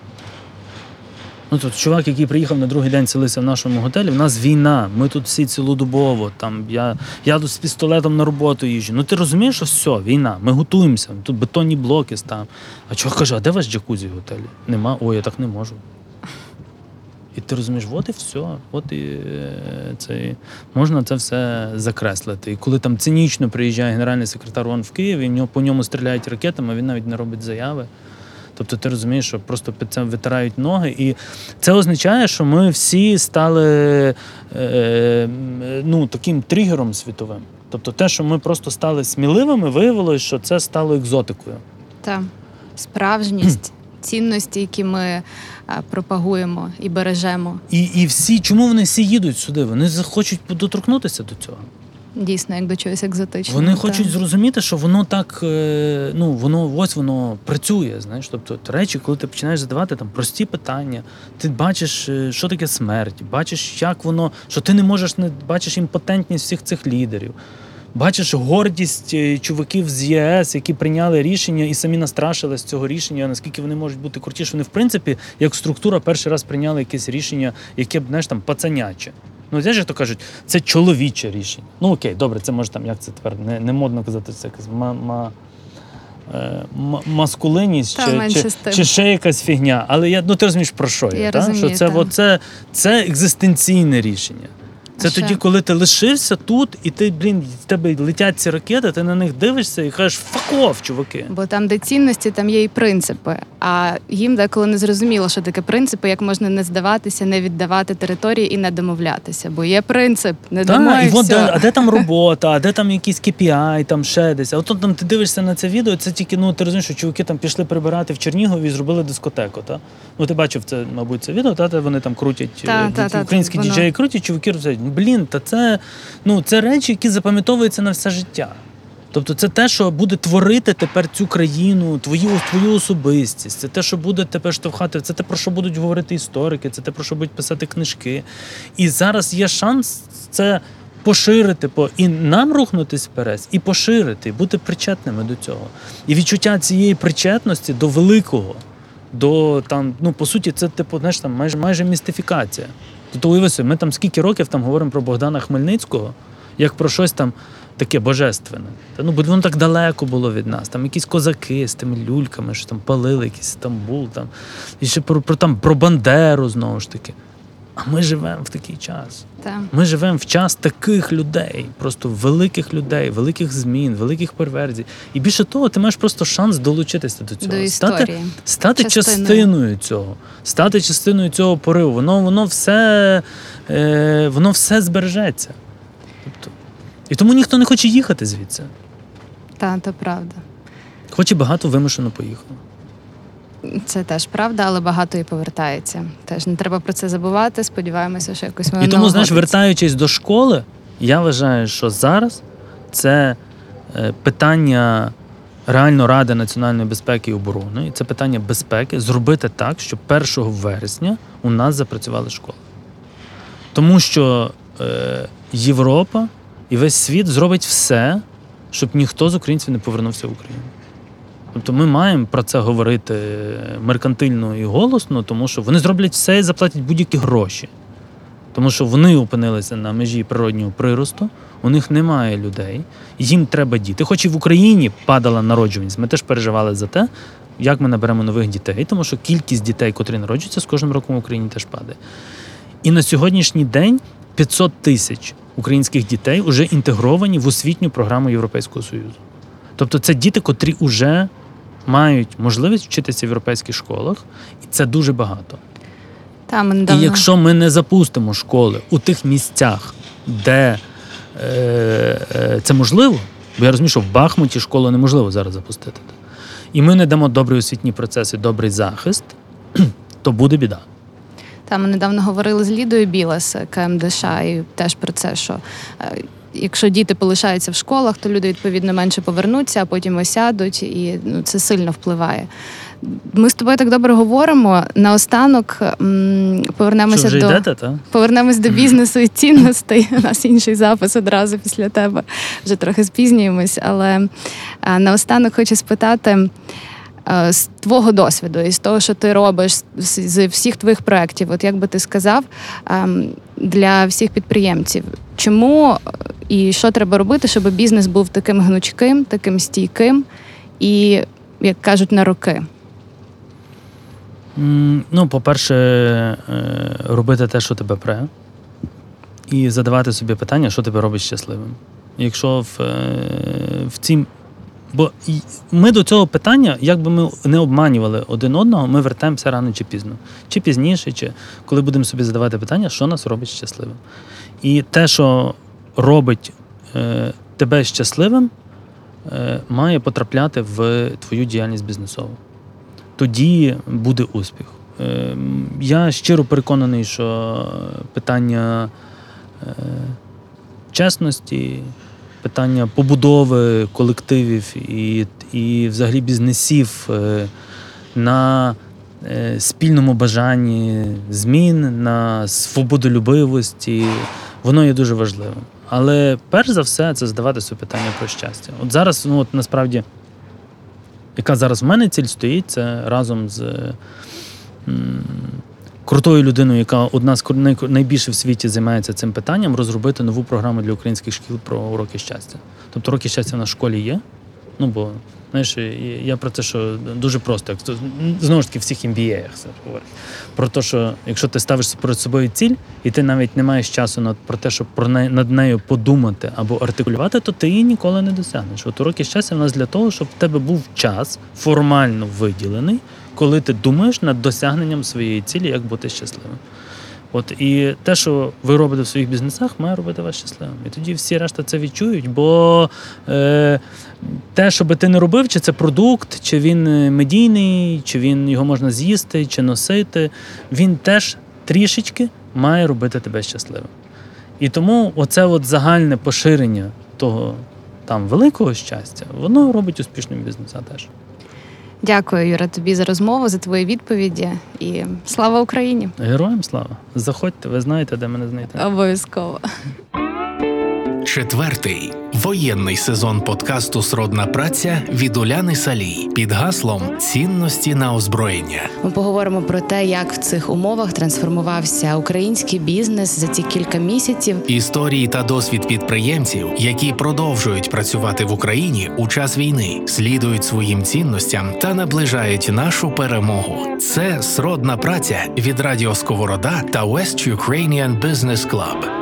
Тут чувак, який приїхав на другий день селився в нашому готелі, в нас війна, ми тут всі цілодобово, там, я тут з пістолетом на роботу їжджу. Ти розумієш, що все, війна, ми готуємося, тут бетонні блоки ставимо. А чувак каже, а де ваш джакузі в готелі? Нема, ой, я так не можу. І ти розумієш, от і все, от і це, можна це все закреслити. І коли там цинічно приїжджає генеральний секретар ООН в Київ, і по ньому стріляють ракетами, він навіть не робить заяви. Тобто ти розумієш, що просто під цим витирають ноги. І це означає, що ми всі стали таким тригером світовим. Тобто те, що ми просто стали сміливими, виявилось, що це стало екзотикою. Так. Справжність, цінності, які ми пропагуємо і бережемо. І всі, чому вони всі їдуть сюди? Вони хочуть доторкнутися до цього. Дійсно, як до чогось екзотичного. Вони хочуть зрозуміти, що воно так, воно працює, знаєш. Тобто речі, коли ти починаєш задавати там прості питання, ти бачиш, що таке смерть, бачиш, як воно, що ти не можеш, бачиш імпотентність всіх цих лідерів, бачиш гордість чуваків з ЄС, які прийняли рішення і самі настрашились цього рішення, наскільки вони можуть бути круті, що вони, в принципі, як структура перший раз прийняли якесь рішення, яке б, знаєш, там, пацаняче. Знаєш, як то кажуть, це чоловіче рішення. Окей, добре, це може там, як це тепер, не модно казати, це якась маскулинність чи ще якась фігня. Але ти розумієш, про що я? Розумію, що це екзистенційне рішення. Це тоді, коли ти лишився тут, і ти, в тебе летять ці ракети, ти на них дивишся і кажеш, факов, чуваки. Бо там, де цінності, там є і принципи. А їм деколи не зрозуміло, що таке принципи, як можна не здаватися, не віддавати території і не домовлятися. Бо є принцип, не домовляйся. А де там робота, а де там якийсь KPI, там ще десь. А от там ти дивишся на це відео, це тільки, ти розумієш, що чуваки там пішли прибирати в Чернігові і зробили дискотеку. Та? Ти бачив, це, мабуть, це відео, та? Вони там крутять, українські діджеї крутять, чуваки роблять. Це речі, які запам'ятовуються на все життя. Тобто це те, що буде творити тепер цю країну, твою особистість, це те, що буде тепер штовхати, це те, про що будуть говорити історики, це те, про що будуть писати книжки. І зараз є шанс це поширити, і нам рухнутися вперед, і поширити, і бути причетними до цього. І відчуття цієї причетності до великого, до там, по суті, це майже містифікація. Тобто уяви собі, ми там скільки років там говоримо про Богдана Хмельницького, як про щось там таке божественне. Бо воно так далеко було від нас. Там якісь козаки з тими люльками, що там палили якийсь Стамбул. Там. І ще про Бандеру, знову ж таки. А ми живемо в такий час. Так. Ми живемо в час таких людей, просто великих людей, великих змін, великих перверзій. І більше того, ти маєш просто шанс долучитися до цього. До історії. Стати частиною цього. Стати частиною цього пориву. Воно все збережеться. Тобто, і тому ніхто не хоче їхати звідси. Так, то правда. Хоч і багато вимушено поїхало. Це теж правда, але багато і повертається. Теж не треба про це забувати, сподіваємося, що якось воно... І тому, знаєш, вертаючись до школи, я вважаю, що зараз це питання реально Ради національної безпеки і оборони, і це питання безпеки, зробити так, щоб 1 вересня у нас запрацювали школи. Тому що Європа і весь світ зробить все, щоб ніхто з українців не повернувся в Україну. Тобто ми маємо про це говорити меркантильно і голосно, тому що вони зроблять все і заплатять будь-які гроші. Тому що вони опинилися на межі природнього приросту, у них немає людей, їм треба діти. Хоч і в Україні падала народжуваність, ми теж переживали за те, як ми наберемо нових дітей, тому що кількість дітей, котрі народжуються, з кожним роком в Україні теж падає. І на сьогоднішній день 500 тисяч українських дітей вже інтегровані в освітню програму Європейського Союзу. Тобто це діти, котрі вже мають можливість вчитися в європейських школах, і це дуже багато. І якщо ми не запустимо школи у тих місцях, де це можливо, бо я розумію, що в Бахмуті школу неможливо зараз запустити, і ми не дамо добрі освітні процеси, добрий захист, то буде біда. Ми недавно говорили з Лідою Білас, КМДШ, і теж про це, що якщо діти полишаються в школах, то люди, відповідно, менше повернуться, а потім осядуть, і це сильно впливає. Ми з тобою так добре говоримо. Наостанок повернемося до бізнесу і цінностей. У нас інший запис одразу після тебе. Вже трохи спізнюємось, але наостанок хочу спитати з твого досвіду і з того, що ти робиш, з всіх твоїх проєктів, от як би ти сказав, для всіх підприємців, чому і що треба робити, щоб бізнес був таким гнучким, таким стійким і, як кажуть, на роки? Ну, по-перше, робити те, що тебе пре, і задавати собі питання, що тебе робить щасливим. Якщо в цім... Бо ми до цього питання, як би ми не обманювали один одного, ми вертаємося рано чи пізно. Чи пізніше, чи коли будемо собі задавати питання, що нас робить щасливим. І те, що робить тебе щасливим, має потрапляти в твою діяльність бізнесову. Тоді буде успіх. Я щиро переконаний, що питання чесності, питання побудови колективів і взагалі бізнесів на спільному бажанні змін, на свободолюбивості, воно є дуже важливим. Але перш за все це задавати собі питання про щастя. От зараз, насправді, яка зараз в мене ціль стоїть, це разом з крутою людиною, яка одна з найбільше в світі займається цим питанням, розробити нову програму для українських шкіл про уроки щастя. Тобто уроки щастя в нас в школі є. Бо, знаєш, я про те, що дуже просто, як знову ж таки в всіх MBA-ях це говорить. Про те, що якщо ти ставиш перед собою ціль, і ти навіть не маєш часу про те, щоб над нею подумати або артикулювати, то ти її ніколи не досягнеш. От уроки щастя в нас для того, щоб в тебе був час формально виділений, коли ти думаєш над досягненням своєї цілі, як бути щасливим. От і те, що ви робите в своїх бізнесах, має робити вас щасливим. І тоді всі решта це відчують, бо те, що би ти не робив, чи це продукт, чи він медійний, чи він його можна з'їсти, чи носити, він теж трішечки має робити тебе щасливим. І тому оце загальне поширення того великого щастя, воно робить успішним бізнеса теж. Дякую, Юра, тобі за розмову, за твої відповіді. І слава Україні! Героям слава! Заходьте, ви знаєте, де мене знайти. Обов'язково. 4-й воєнний сезон подкасту «Сродна праця» від Уляни Салій під гаслом «Цінності на озброєння». Ми поговоримо про те, як в цих умовах трансформувався український бізнес за ці кілька місяців. Історії та досвід підприємців, які продовжують працювати в Україні у час війни, слідують своїм цінностям та наближають нашу перемогу. Це «Сродна праця» від Радіо Сковорода та West Ukrainian Business Club.